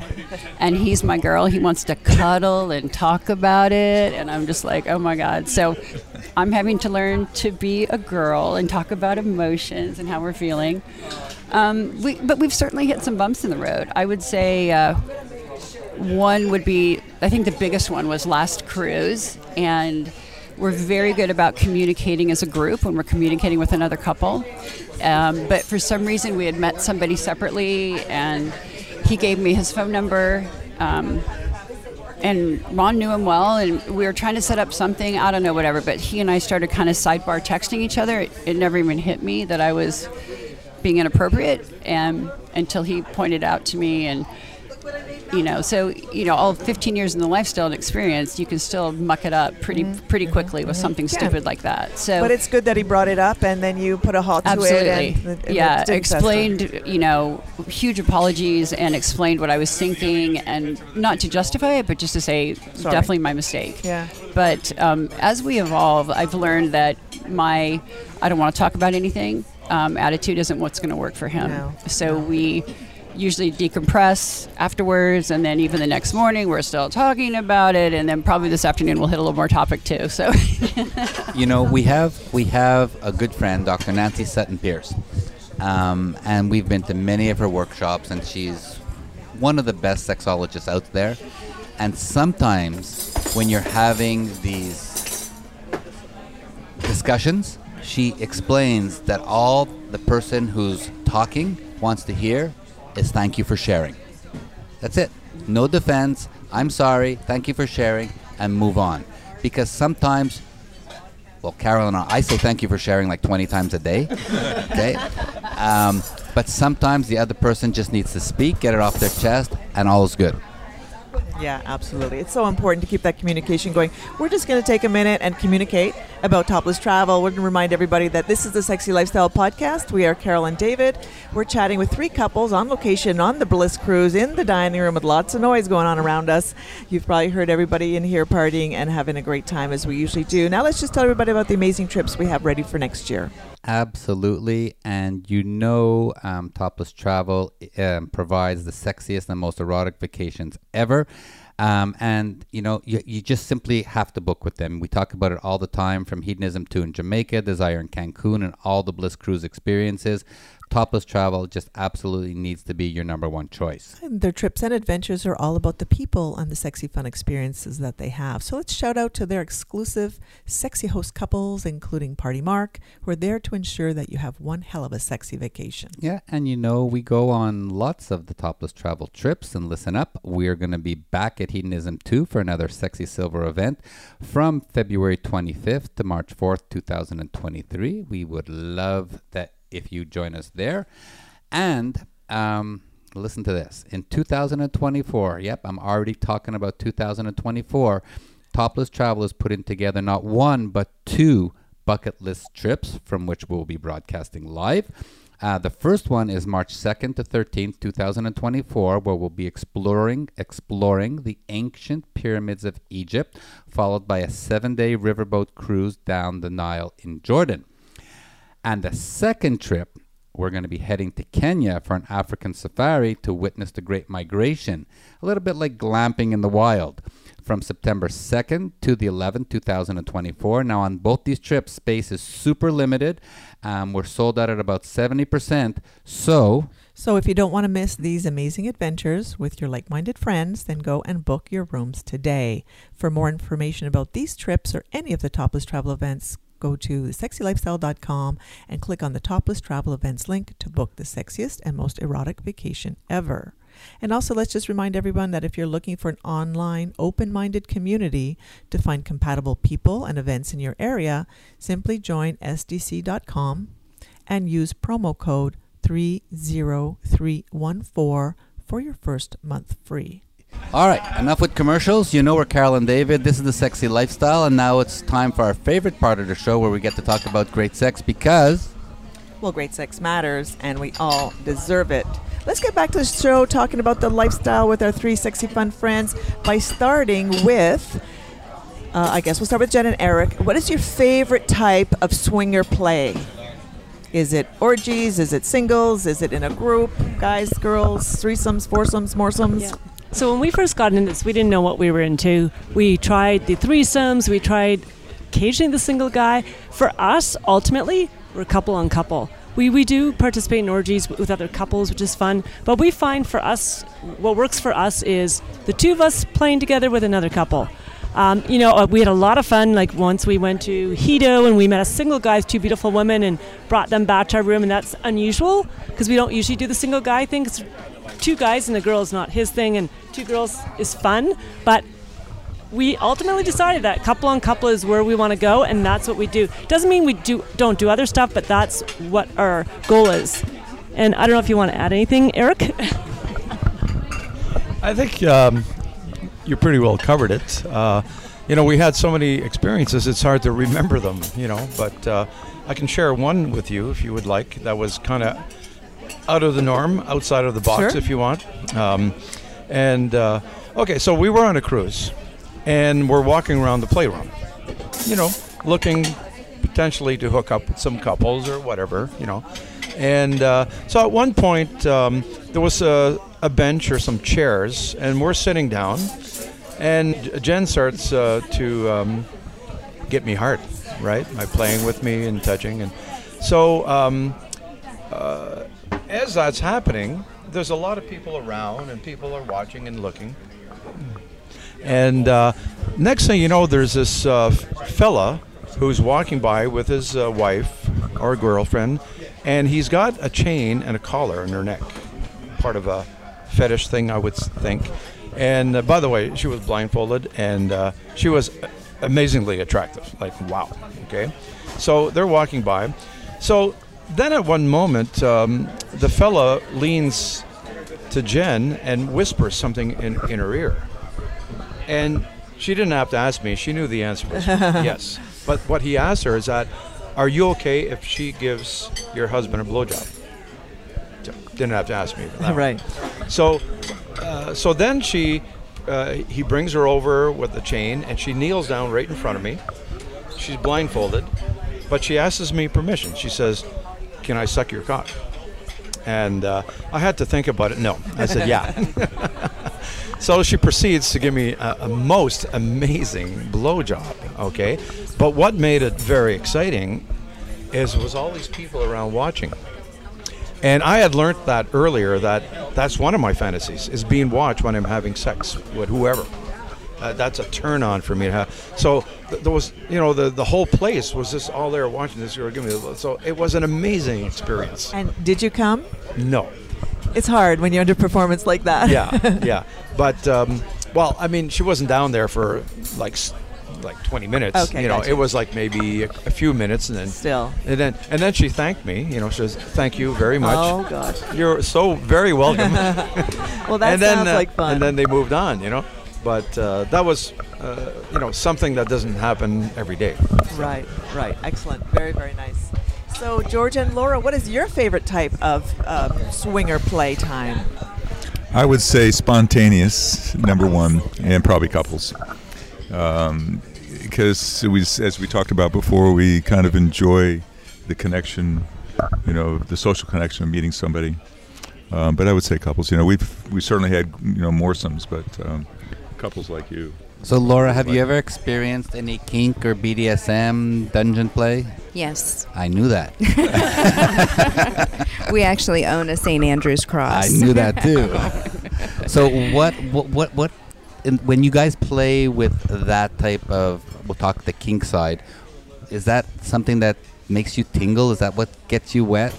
And he's my girl. He wants to cuddle and talk about it. And I'm just like, oh, my God. So I'm having to learn to be a girl and talk about emotions and how we're feeling. Um, we, but we've certainly hit some bumps in the road. I would say uh, one would be, I think the biggest one was last cruise. And we're very good about communicating as a group when we're communicating with another couple. Um, but for some reason, we had met somebody separately, and he gave me his phone number. Um, and Ron knew him well, and we were trying to set up something, I don't know, whatever. But he and I started kind of sidebar texting each other. It, it never even hit me that I was being inappropriate and, until he pointed out to me. And you know, so, you know, all fifteen years in the lifestyle and experience, you can still muck it up pretty mm-hmm. pretty quickly with something yeah. stupid like that. So, but it's good that he brought it up and then you put a halt absolutely. to it. And, and yeah, explained, you know, huge apologies and explained what I was thinking, and not to justify it, but just to say, Sorry. definitely my mistake. Yeah. But um, as we evolve, I've learned that my I don't want to talk about anything um, attitude isn't what's going to work for him. No. So no. we... usually decompress afterwards, and then even the next morning we're still talking about it, and then probably this afternoon we'll hit a little more topic too. So you know, we have we have a good friend, Doctor Nancy Sutton-Pierce, um, and we've been to many of her workshops, and she's one of the best sexologists out there. And sometimes when you're having these discussions, she explains that all the person who's talking wants to hear is thank you for sharing. That's it. No defense. I'm sorry. Thank you for sharing, and move on. Because sometimes, well, Carol and I, I say thank you for sharing like twenty times a day. Okay. Um, but sometimes the other person just needs to speak, get it off their chest, and all is good. Yeah, absolutely. It's so important to keep that communication going. We're just going to take a minute and communicate about Topless Travel. We're going to remind everybody that this is the Sexy Lifestyle Podcast. We are Carol and David. We're chatting with three couples on location on the Bliss Cruise in the dining room with lots of noise going on around us. You've probably heard everybody in here partying and having a great time as we usually do. Now let's just tell everybody about the amazing trips we have ready for next year. Absolutely. And you know, um, Topless Travel um, provides the sexiest and most erotic vacations ever. Um, and, you know, you, you just simply have to book with them. We talk about it all the time, from Hedonism two in Jamaica, Desire in Cancun, and all the Bliss Cruise experiences. Topless Travel just absolutely needs to be your number one choice. And their trips and adventures are all about the people and the sexy fun experiences that they have. So let's shout out to their exclusive sexy host couples, including Party Mark, who are there to ensure that you have one hell of a sexy vacation. Yeah, and you know, we go on lots of the Topless Travel trips, and listen up, we're going to be back at Hedonism two for another Sexy Silver event from February twenty-fifth to March fourth, two thousand twenty-three. We would love that if you join us there. And um, listen to this. In two thousand twenty-four, yep, I'm already talking about two thousand twenty-four, Topless Travel is putting together not one, but two bucket list trips from which we'll be broadcasting live. Uh, the first one is March second to thirteenth, two thousand twenty-four, where we'll be exploring exploring the ancient pyramids of Egypt, followed by a seven-day riverboat cruise down the Nile in Jordan. And the second trip, we're going to be heading to Kenya for an African safari to witness the Great Migration, a little bit like glamping in the wild, from September second to the eleventh, two thousand twenty-four. Now, on both these trips, space is super limited. Um, we're sold out at about seventy percent. So... So if you don't want to miss these amazing adventures with your like-minded friends, then go and book your rooms today. For more information about these trips or any of the Topless Travel events, go to sexy lifestyle dot com and click on the Topless Travel Events link to book the sexiest and most erotic vacation ever. And also, let's just remind everyone that if you're looking for an online, open-minded community to find compatible people and events in your area, simply join S D C dot com and use promo code three zero three one four for your first month free. All right, enough with commercials. You know, we're Carol and David. This is the Sexy Lifestyle, and now it's time for our favorite part of the show, where we get to talk about great sex, because Well, great sex matters, and we all deserve it. Let's get back to the show talking about the lifestyle with our three sexy, fun friends by starting with, uh, I guess we'll start with Jen and Eric. What is your favorite type of swinger play? Is it orgies? Is it singles? Is it in a group? Guys, girls, threesomes, foursomes, moresomes? Yeah. So when we first got into this, we didn't know what we were into. We tried the threesomes. We tried occasionally the single guy. For us, ultimately, we're couple on couple. We we do participate in orgies with other couples, which is fun. But we find for us, what works for us is the two of us playing together with another couple. Um, you know, we had a lot of fun. Like once we went to Hedo and we met a single guy with two beautiful women and brought them back to our room. And that's unusual because we don't usually do the single guy thing. Cause two guys and a girl is not his thing, and two girls is fun. But we ultimately decided that couple on couple is where we want to go, and that's what we do. Doesn't mean we do don't do other stuff, but that's what our goal is. And I don't know if you want to add anything, Eric. I think um, you pretty well covered it. Uh, you know, we had so many experiences; it's hard to remember them. You know, but uh, I can share one with you if you would like. That was kind of out of the norm, outside of the box, sure, if you want. Um, and uh, okay, so we were on a cruise, and we're walking around the playroom, you know, looking potentially to hook up with some couples or whatever, you know. And uh, so at one point, um, there was a, a bench or some chairs, and we're sitting down, and Jen starts uh, to um, get me hard, right? By playing with me and touching. And so um, uh, as that's happening, there's a lot of people around, and people are watching and looking. And uh, next thing you know, there's this uh, fella who's walking by with his uh, wife or girlfriend, and he's got a chain and a collar in her neck, part of a fetish thing, I would think. And uh, by the way, she was blindfolded, and uh, she was amazingly attractive. Like, wow. Okay. So they're walking by. So then at one moment, um, the fella leans to Jen and whispers something in, in her ear. And she didn't have to ask me. She knew the answer was yes. But what he asked her is that, are you okay if she gives your husband a blowjob? Didn't have to ask me. Right. One. So uh, so then she, uh, he brings her over with the chain, and she kneels down right in front of me. She's blindfolded, but she asks me permission. She says, can I suck your cock? And uh, I had to think about it. No. I said, yeah. So she proceeds to give me a, a most amazing blowjob, okay? But what made it very exciting is was all these people around watching. And I had learned that earlier, that that's one of my fantasies, is being watched when I'm having sex with whoever. Uh, that's a turn-on for me to have. So th- there was, you know, the, the whole place was just all there watching this girl give me the, so it was an amazing experience. And did you come? No. It's hard when you're under performance like that. Yeah, yeah. But, um, well, I mean, she wasn't down there for like like twenty minutes. Okay, you know, gotcha. It was like maybe a, a few minutes, and then still, and then and then she thanked me. You know, she says, "Thank you very much. Oh God, you're so very welcome." Well, that and sounds then, uh, like fun. And then they moved on. You know, but uh, that was, uh, you know, something that doesn't happen every day. Right, right. Excellent. Very, very nice. So, George and Laura, what is your favorite type of uh, swinger play time? I would say spontaneous, number one, and probably couples. Um, because, we, as we talked about before, we kind of enjoy the connection, you know, the social connection of meeting somebody. Um, but I would say couples. You know, we've we certainly had, you know, moresomes, but um, couples like you. So, Laura, have you ever experienced any kink or B D S M dungeon play? Yes. I knew that. We actually own a Saint Andrew's cross. I knew that, too. So what, what, what, what in, when you guys play with that type of, we'll talk the kink side, is that something that makes you tingle? Is that what gets you wet?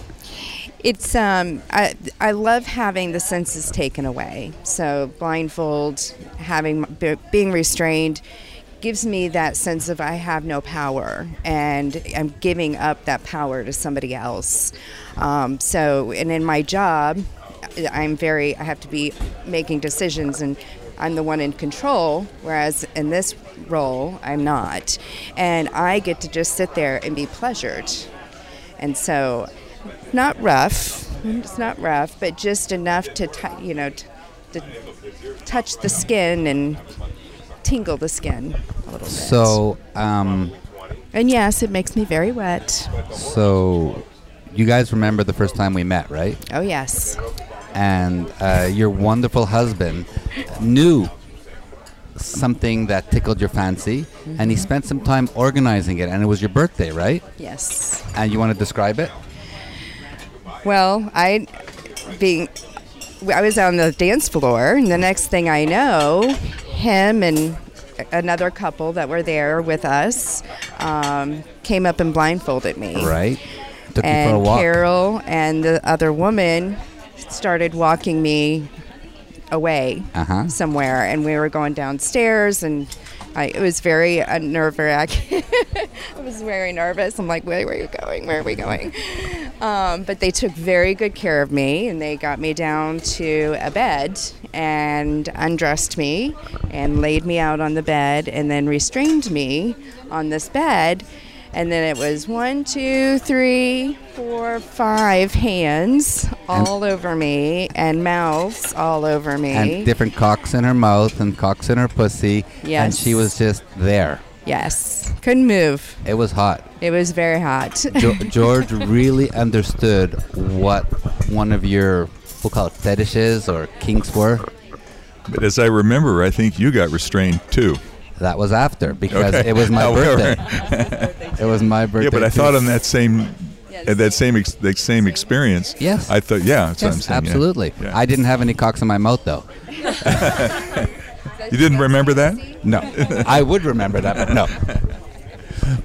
It's um I I love having the senses taken away. So blindfold, having be, being restrained, gives me that sense of I have no power, and I'm giving up that power to somebody else. Um, so and in my job, I'm very I have to be making decisions, and I'm the one in control, whereas in this role I'm not, and I get to just sit there and be pleasured, and so. not rough. It's not rough, but just enough to t- you know t- to touch the skin and tingle the skin a little bit. So, um, and yes, it makes me very wet. So, you guys remember the first time we met, right? Oh yes. And uh, your wonderful husband knew something that tickled your fancy, mm-hmm. and he spent some time organizing it, and it was your birthday, right? Yes. And you want to describe it? Well, I being I was on the dance floor, and the next thing I know, him and another couple that were there with us um, came up and blindfolded me. Right. Took and me for a walk. Carol and the other woman started walking me away uh-huh. somewhere, and we were going downstairs, and I, it was very uh, nerve-wracking. I was very nervous. I'm like, where, where are you going? Where are we going? Um, but they took very good care of me, and they got me down to a bed and undressed me and laid me out on the bed and then restrained me on this bed. And then it was one, two, three, four, five hands all and over me and mouths all over me. And different cocks in her mouth and cocks in her pussy. Yes. And she was just there. Yes. Couldn't move. It was hot. It was very hot. Jo- George really understood what one of your, we'll call it fetishes or kinks were. But as I remember, I think you got restrained too. That was after, because okay. it was my However. birthday. It was my birthday. Yeah, but I too. thought on that same, uh, that same, ex- that same experience. Yes. I thought, yeah, that's yes, what I'm saying. Absolutely. Yeah. I didn't have any cocks in my mouth, though. You didn't remember that? No, I would remember that, but no.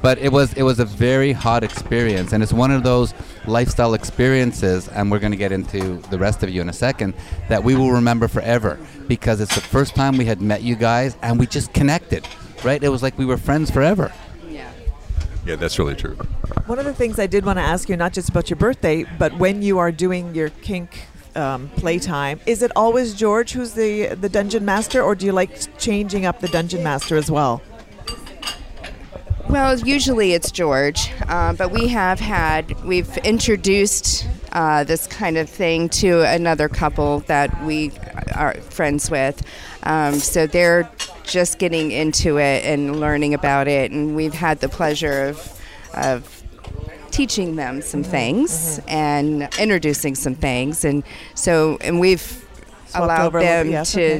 But it was it was a very hot experience, and it's one of those lifestyle experiences, and we're going to get into the rest of you in a second, that we will remember forever, because it's the first time we had met you guys, and we just connected, right? It was like we were friends forever. Yeah. Yeah, that's really true. One of the things I did want to ask you, not just about your birthday, but when you are doing your kink um, playtime, is it always George who's the, the dungeon master, or do you like changing up the dungeon master as well? Well, usually it's George, um, but we have had, we've introduced uh, this kind of thing to another couple that we are friends with. Um, so they're just getting into it and learning about it, and we've had the pleasure of of teaching them some things and introducing some things. And so, and we've Swapped allowed them yes, to...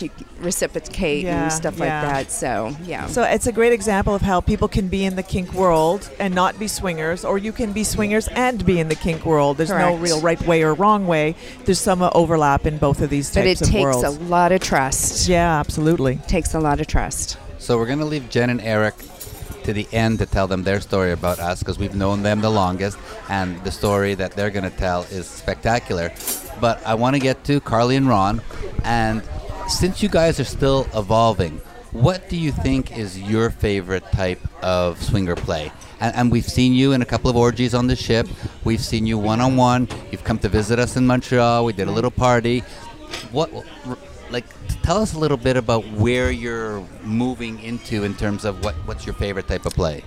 Okay. reciprocate yeah, and stuff yeah. like that. So, yeah. So it's a great example of how people can be in the kink world and not be swingers, or you can be swingers and be in the kink world. There's Correct. no real right way or wrong way. There's some overlap in both of these types of worlds. But it takes a lot of trust. Yeah, absolutely. It takes a lot of trust. So we're going to leave Jen and Eric to the end to tell them their story about us, because we've known them the longest, and the story that they're going to tell is spectacular. But I want to get to Carly and Ron, and since you guys are still evolving, what do you think is your favorite type of swinger play? And, and we've seen you in a couple of orgies on the ship. We've seen you one-on-one. You've come to visit us in Montreal. We did a little party. What, like, tell us a little bit about where you're moving into in terms of what, what's your favorite type of play.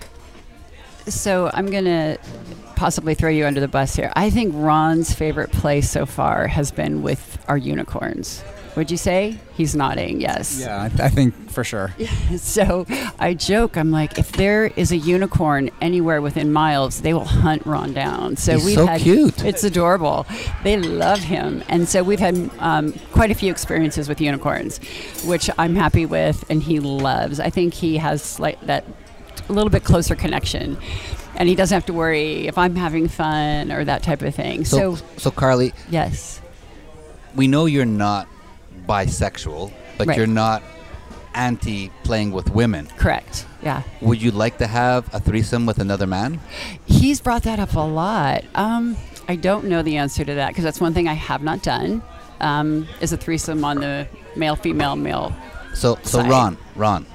So I'm going to possibly throw you under the bus here. I think Ron's favorite play so far has been with our unicorns. Would you say? He's nodding, yes. Yeah, I, th- I think for sure. So I joke, I'm like, if there is a unicorn anywhere within miles, they will hunt Ron down. So He's we've so had, cute. It's adorable. They love him. And so we've had um, quite a few experiences with unicorns, which I'm happy with and he loves. I think he has like that a little bit closer connection. And he doesn't have to worry if I'm having fun or that type of thing. So, so, so Carly. Yes. We know you're not bisexual, but right. you're not anti playing with women. Correct. Yeah. Would you like to have a threesome with another man? He's brought that up a lot. Um, I don't know the answer to that, because that's one thing I have not done. Um, is a threesome on the male, female, male. So, so side. Ron, Ron.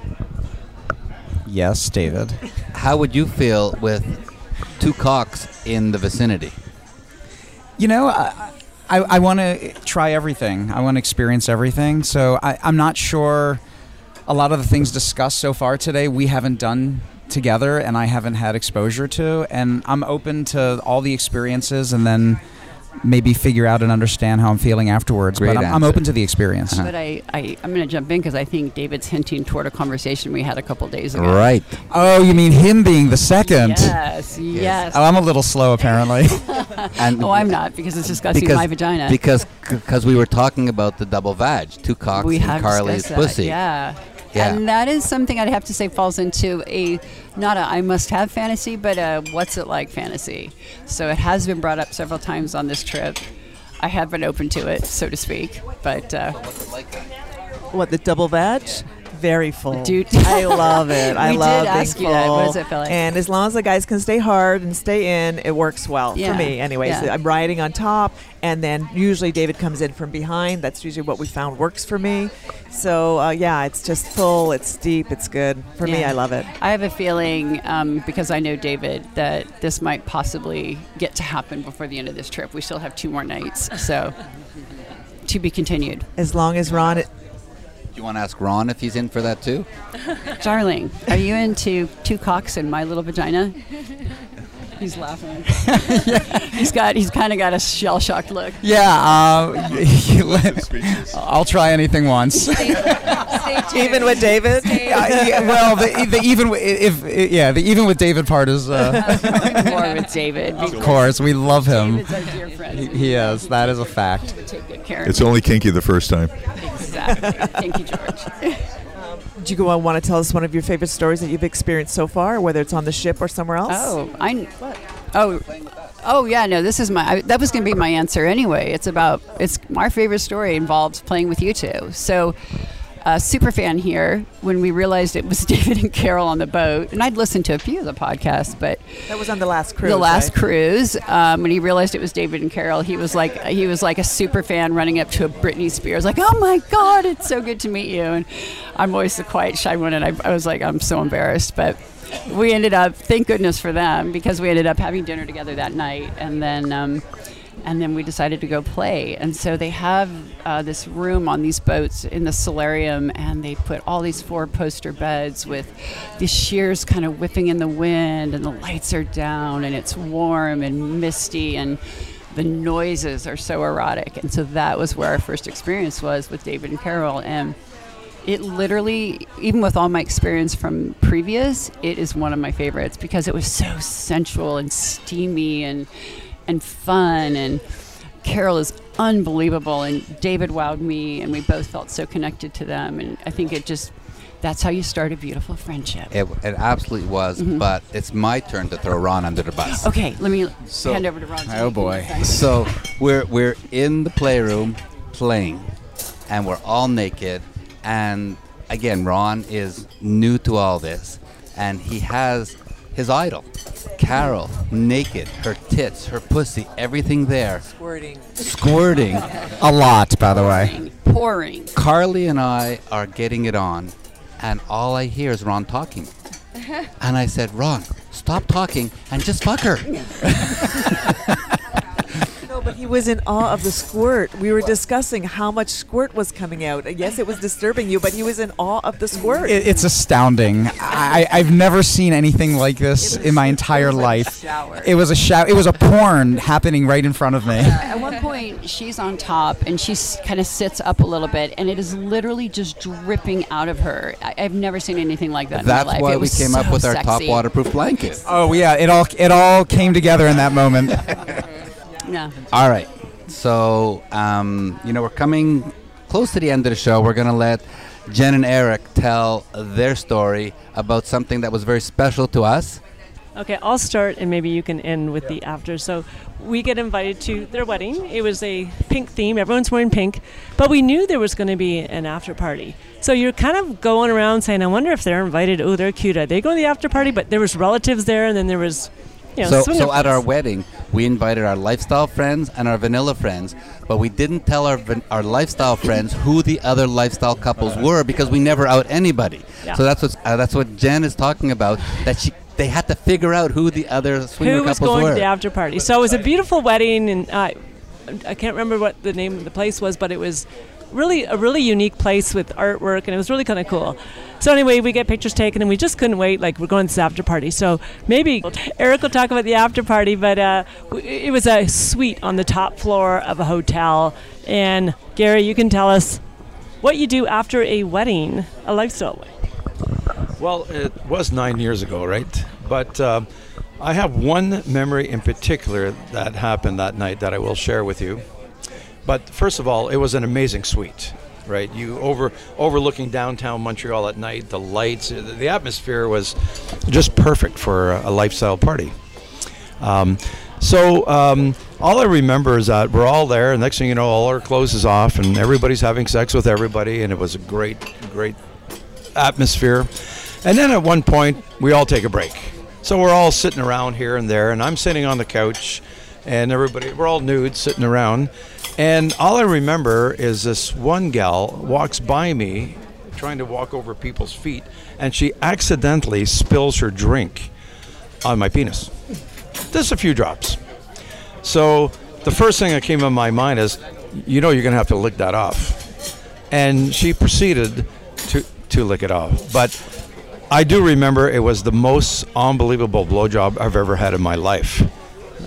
Yes, David. How would you feel with two cocks in the vicinity? You know, I, I, I want to try everything. I want to experience everything. So I, I'm not sure. A lot of the things discussed so far today, we haven't done together and I haven't had exposure to, and I'm open to all the experiences and then maybe figure out and understand how I'm feeling afterwards. Great but I'm, I'm open to the experience. Uh-huh. But I, I, I'm going to jump in because I think David's hinting toward a conversation we had a couple days ago. Right. Oh, you mean him being the second? Yes, yes. yes. Oh, I'm a little slow apparently. and oh, I'm not because it's discussing because, my vagina. Because because we were talking about the double vag, two cocks we and Carly's pussy. Yeah. Yeah. And that is something I'd have to say falls into a, not a I must have fantasy, but a what's it like fantasy. So it has been brought up several times on this trip. I have been open to it, so to speak. But uh, what, the double vag? Yeah. Very full. Dude. I love it. I we love did ask you that. What does it feel like? And as long as the guys can stay hard and stay in, it works well yeah. for me. Anyways, yeah. I'm riding on top, and then usually David comes in from behind. That's usually what we found works for me. So uh, yeah, it's just full. It's deep. It's good for yeah. me. I love it. I have a feeling um, because I know David that this might possibly get to happen before the end of this trip. We still have two more nights, so to be continued. As long as Ron. It, you want to ask Ron if he's in for that too? Darling, are you into two cocks and my little vagina? He's laughing. he's got, he's kind of got a shell-shocked look. Yeah, uh, I'll try anything once. Stay, stay even with David. Uh, yeah, well, the, the even if yeah, the even with David part is uh, more with David. Of course, we love him. David's our dear friend. He, he is. That is a fact. Take good care. It's only kinky the first time. Exactly. Thank you, George. Do you want to tell us one of your favorite stories that you've experienced so far, whether it's on the ship or somewhere else? Oh, I. What? Oh, oh yeah. No, this is my. I, that was going to be my answer anyway. It's about. It's my favorite story involves playing with you two. So, uh, super fan here. When we realized it was David and Carol on the boat, and I'd listened to a few of the podcasts, but that was on the last cruise. The last right? cruise. Um, when he realized it was David and Carol, he was like, he was like a super fan running up to a Britney Spears, like, "Oh my God, it's so good to meet you!" And I'm always the quiet, shy one, and I, I was like, I'm so embarrassed, but. We ended up, thank goodness for them, because we ended up having dinner together that night, and then um, and then we decided to go play. And so they have uh, this room on these boats in the solarium, and they put all these four-poster beds with the shears kind of whipping in the wind, and the lights are down, and it's warm and misty, and the noises are so erotic. And so that was where our first experience was with David and Carol. And it literally, even with all my experience from previous, it is one of my favorites because it was so sensual and steamy and and fun. And Carol is unbelievable, and David wowed me, and we both felt so connected to them. And I think it just, that's how you start a beautiful friendship. It, it absolutely was, mm-hmm. but it's my turn to throw Ron under the bus. Okay, let me so, hand over to Ron. Oh boy. So we're we're in the playroom playing, and we're all naked. And again, Ron is new to all this, and he has his idol, Carol, naked, her tits, her pussy, everything there. Squirting. Squirting. A lot, by the way. Pouring. Carly and I are getting it on, and all I hear is Ron talking. And I said, Ron, stop talking and just fuck her. But he was in awe of the squirt. We were discussing how much squirt was coming out. Yes, it was disturbing you, but he was in awe of the squirt. It, it's astounding. I, I've never seen anything like this in my entire life. Like it was a shower. It was a porn happening right in front of me. At one point, she's on top, and she kind of sits up a little bit, and it is literally just dripping out of her. I, I've never seen anything like that That's in my life. That's why it we came so up with our sexy. Top waterproof blanket. Oh, yeah. It all, it all came together in that moment. No. All right. So, um, you know, we're coming close to the end of the show. We're going to let Jen and Eric tell their story about something that was very special to us. Okay, I'll start, and maybe you can end with yeah. the after. So we get invited to their wedding. It was a pink theme. Everyone's wearing pink. But we knew there was going to be an after party. So you're kind of going around saying, I wonder if they're invited. Oh, they're cute. Are they going to the after party? But there was relatives there, and then there was... You know, so so at our wedding, we invited our lifestyle friends and our vanilla friends, but we didn't tell our our lifestyle friends who the other lifestyle couples were because we never out anybody. Yeah. So that's what uh, that's what Jen is talking about. That she they had to figure out who the other swinger who couples were. Who was going were. to the after party? So it was a beautiful wedding, and uh, I can't remember what the name of the place was, but it was really a really unique place with artwork, and it was really kind of cool. So anyway, we get pictures taken, and we just couldn't wait. Like, we're going to this after party. So maybe Eric will talk about the after party, but uh, it was a suite on the top floor of a hotel. And Gary, you can tell us what you do after a wedding, a lifestyle wedding. Well, it was nine years ago, right? But uh, I have one memory in particular that happened that night that I will share with you. But first of all, it was an amazing suite, right? You over overlooking downtown Montreal at night, the lights, the atmosphere was just perfect for a lifestyle party. Um, so um, all I remember is that we're all there, and next thing you know, all our clothes is off, and everybody's having sex with everybody, and it was a great, great atmosphere. And then at one point, we all take a break. So we're all sitting around here and there, and I'm sitting on the couch, and everybody, we're all nude sitting around. And all I remember is this one gal walks by me, trying to walk over people's feet, and she accidentally spills her drink on my penis. Just a few drops. So the first thing that came in my mind is, you know you're going to have to lick that off. And she proceeded to, to lick it off. But I do remember it was the most unbelievable blowjob I've ever had in my life.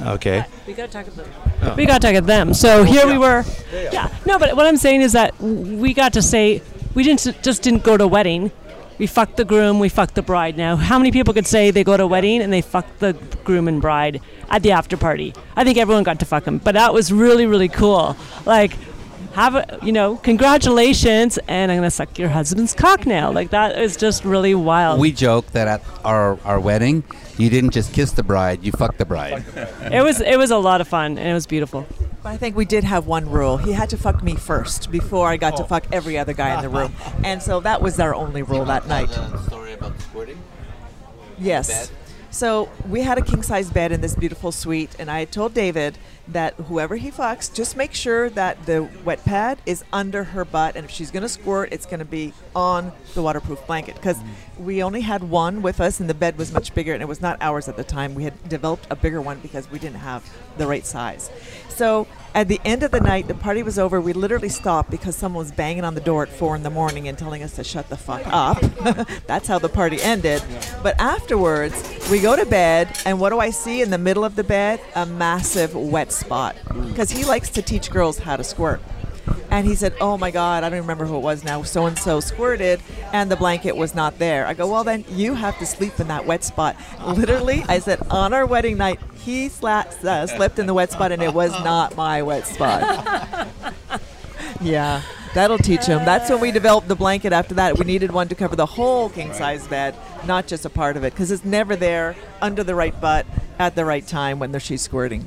Okay. We got to talk about them. Oh. We got to talk about them. So here yeah. we were. Yeah. yeah. No, but what I'm saying is that we got to say, we didn't just didn't go to a wedding. We fucked the groom, we fucked the bride. Now, how many people could say they go to a wedding and they fucked the groom and bride at the after party? I think everyone got to fuck them. But that was really, really cool. Like, have a, you know, congratulations, and I'm going to suck your husband's cock now. Like, that is just really wild. We joke that at our, our wedding, you didn't just kiss the bride, you fucked the bride. It was it was a lot of fun, and it was beautiful. I think we did have one rule. He had to fuck me first before I got oh. to fuck every other guy in the room. And so that was our only rule that night. Did you tell the story about the squirting? Yes. So we had a king-size bed in this beautiful suite, and I told David that whoever he fucks, just make sure that the wet pad is under her butt, and if she's going to squirt, it's going to be on the waterproof blanket, because we only had one with us, and the bed was much bigger, and it was not ours at the time. We had developed a bigger one because we didn't have the right size. So at the end of the night, the party was over. We literally stopped because someone was banging on the door at four in the morning and telling us to shut the fuck up. That's how the party ended. But afterwards, we go to bed, and what do I see in the middle of the bed? A massive wet spot, because he likes to teach girls how to squirt. And he said, oh my God, I don't remember who it was now, so-and-so squirted, and the blanket was not there. I go, well, then you have to sleep in that wet spot. Literally, I said, on our wedding night, he slapped, uh, slept in the wet spot, and it was not my wet spot. Yeah, that'll teach him. That's when we developed the blanket after that. We needed one to cover the whole king-size bed, not just a part of it, because it's never there, under the right butt, at the right time when she's squirting.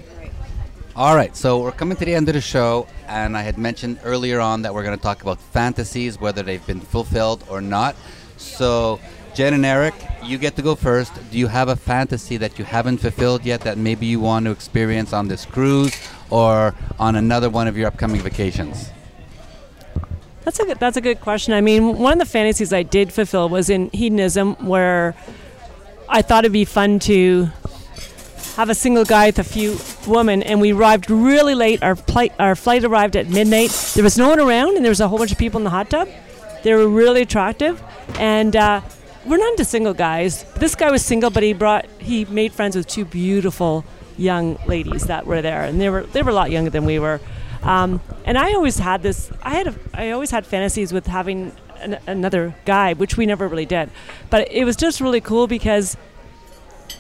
All right, so we're coming to the end of the show, and I had mentioned earlier on that we're going to talk about fantasies, whether they've been fulfilled or not. So, Jen and Eric, you get to go first. Do you have a fantasy that you haven't fulfilled yet that maybe you want to experience on this cruise or on another one of your upcoming vacations? That's a good, that's a good question. I mean, one of the fantasies I did fulfill was in hedonism, where I thought it'd be fun to have a single guy with a few women, and we arrived really late. Our, pl- our flight arrived at midnight. There was no one around, and there was a whole bunch of people in the hot tub. They were really attractive, and uh, we're not into single guys. This guy was single, but he brought he made friends with two beautiful young ladies that were there, and they were they were a lot younger than we were. Um, and I always had this. I had a, I always had fantasies with having an, another guy, which we never really did. But it was just really cool because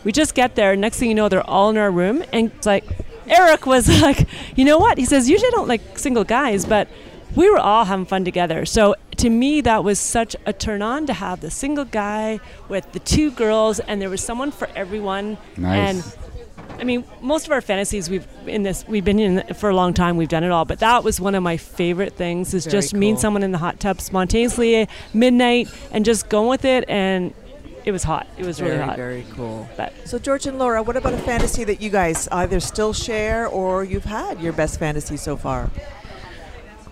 we just get there, next thing you know, they're all in our room, and it's like, Eric was like, you know what? He says, usually I don't like single guys, but we were all having fun together. So to me, that was such a turn on to have the single guy with the two girls, and there was someone for everyone. Nice. And I mean, most of our fantasies we've in this we've been in for a long time. We've done it all, but that was one of my favorite things, is Very just cool. meeting someone in the hot tub spontaneously at midnight and just going with it. And it was hot. It was very, really hot. Very cool. But so George and Laura, what about a fantasy that you guys either still share or you've had your best fantasy so far?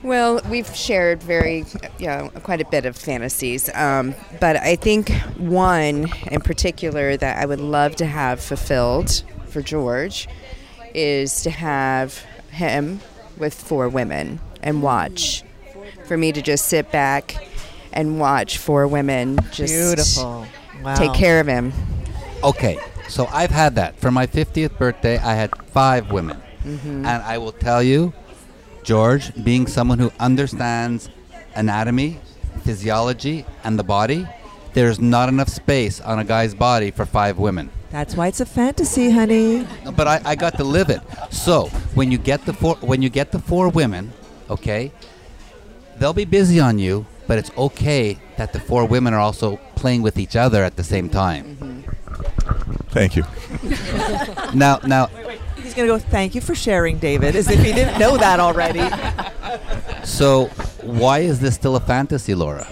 Well, we've shared very, you know, quite a bit of fantasies. Um, but I think one in particular that I would love to have fulfilled for George is to have him with four women and watch. for me to just sit back and watch four women just Beautiful. Wow. take care of him. Okay, so I've had that. For my fiftieth birthday, I had five women. Mm-hmm. And I will tell you, George, being someone who understands anatomy, physiology, and the body, there's not enough space on a guy's body for five women. That's why it's a fantasy, honey. No, but I, I got to live it. So when you get the four, when you get the four women, okay, they'll be busy on you, but it's okay that the four women are also playing with each other at the same time. Mm-hmm. Thank you. now, now. Wait, wait. He's gonna go. Thank you for sharing, David, as if he didn't know that already. So why is this still a fantasy, Laura?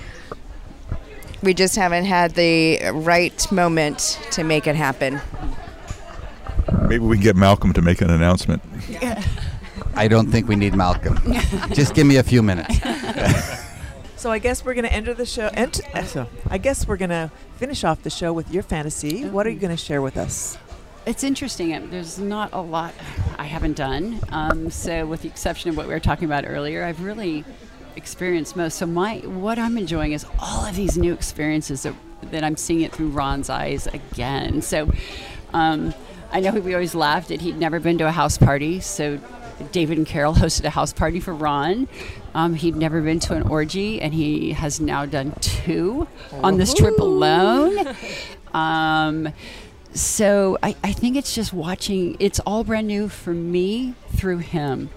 We just haven't had the right moment to make it happen. Maybe we can get Malcolm to make an announcement. Yeah. I don't think we need Malcolm. Just give me a few minutes. So I guess we're going to enter the show. Ent- I guess we're going to finish off the show with your fantasy. What are you going to share with us? It's interesting. There's not a lot I haven't done. Um, so with the exception of what we were talking about earlier, I've really... experience most. So my what I'm enjoying is all of these new experiences that, that I'm seeing it through Ron's eyes again. So um, I know we always laughed that he'd never been to a house party. So David and Carol hosted a house party for Ron. Um, he'd never been to an orgy, and he has now done two on this trip alone. Um, so I, I think it's just watching. It's all brand new for me through him.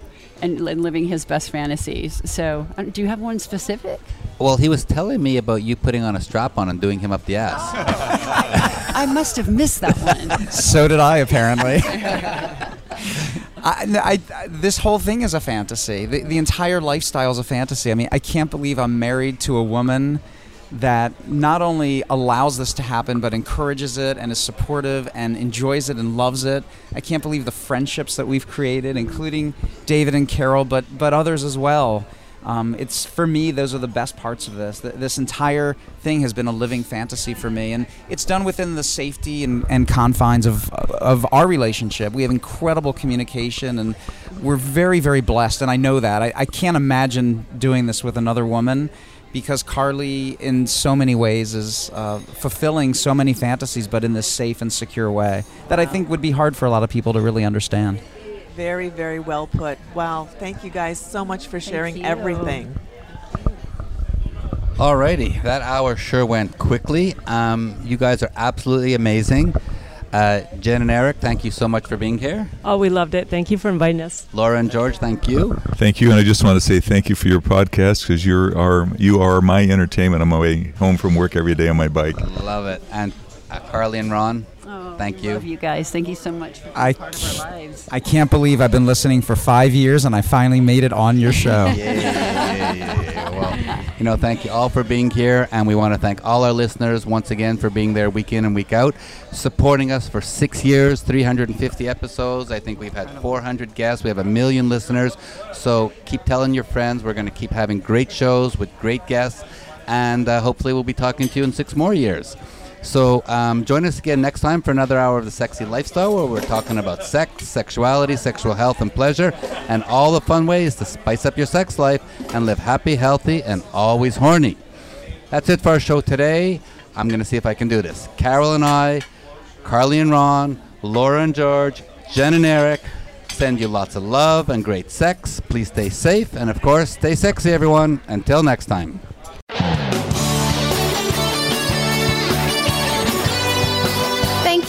And living his best fantasies. So, um, do you have one specific? Well, he was telling me about you putting on a strap on and doing him up the ass. Oh. I, I must have missed that one. So did I, apparently. I, I, this whole thing is a fantasy. The, the entire lifestyle is a fantasy. I mean, I can't believe I'm married to a woman that not only allows this to happen, but encourages it and is supportive and enjoys it and loves it. I can't believe the friendships that we've created, including David and Carol, but but others as well. Um, it's for me, those are the best parts of this. Th- this entire thing has been a living fantasy for me, and it's done within the safety and, and confines of of our relationship. We have incredible communication, and we're very, very blessed, and I know that. I, I can't imagine doing this with another woman, because Carly, in so many ways, is uh, fulfilling so many fantasies, but in this safe and secure way that I think would be hard for a lot of people to really understand. Very, very well put. Wow, thank you guys so much for sharing everything. Alrighty, that hour sure went quickly. Um, you guys are absolutely amazing. Uh, Jen and Eric, thank you so much for being here. Oh, we loved it. Thank you for inviting us. Laura and George, thank you. Thank you, and I just want to say thank you for your podcast, because you're our, you are my entertainment on my way home from work every day on my bike. Love it. And uh, Carly and Ron, oh, thank you. Love you guys. Thank you so much for being I part c- of our lives. I can't believe I've been listening for five years, and I finally made it on your show. yeah, yeah, yeah. Well, you know, thank you all for being here, and we want to thank all our listeners once again for being there week in and week out, supporting us for six years, three hundred fifty episodes. I think we've had four hundred guests. We have a million listeners. So keep telling your friends. We're going to keep having great shows with great guests, and uh, hopefully we'll be talking to you in six more years. So um, join us again next time for another hour of The Sexy Lifestyle, where we're talking about sex, sexuality, sexual health and pleasure, and all the fun ways to spice up your sex life and live happy, healthy, and always horny. That's it for our show today. I'm going to see if I can do this. Carol and I, Carly and Ron, Laura and George, Jen and Eric, send you lots of love and great sex. Please stay safe, and of course, stay sexy, everyone. Until next time. Thank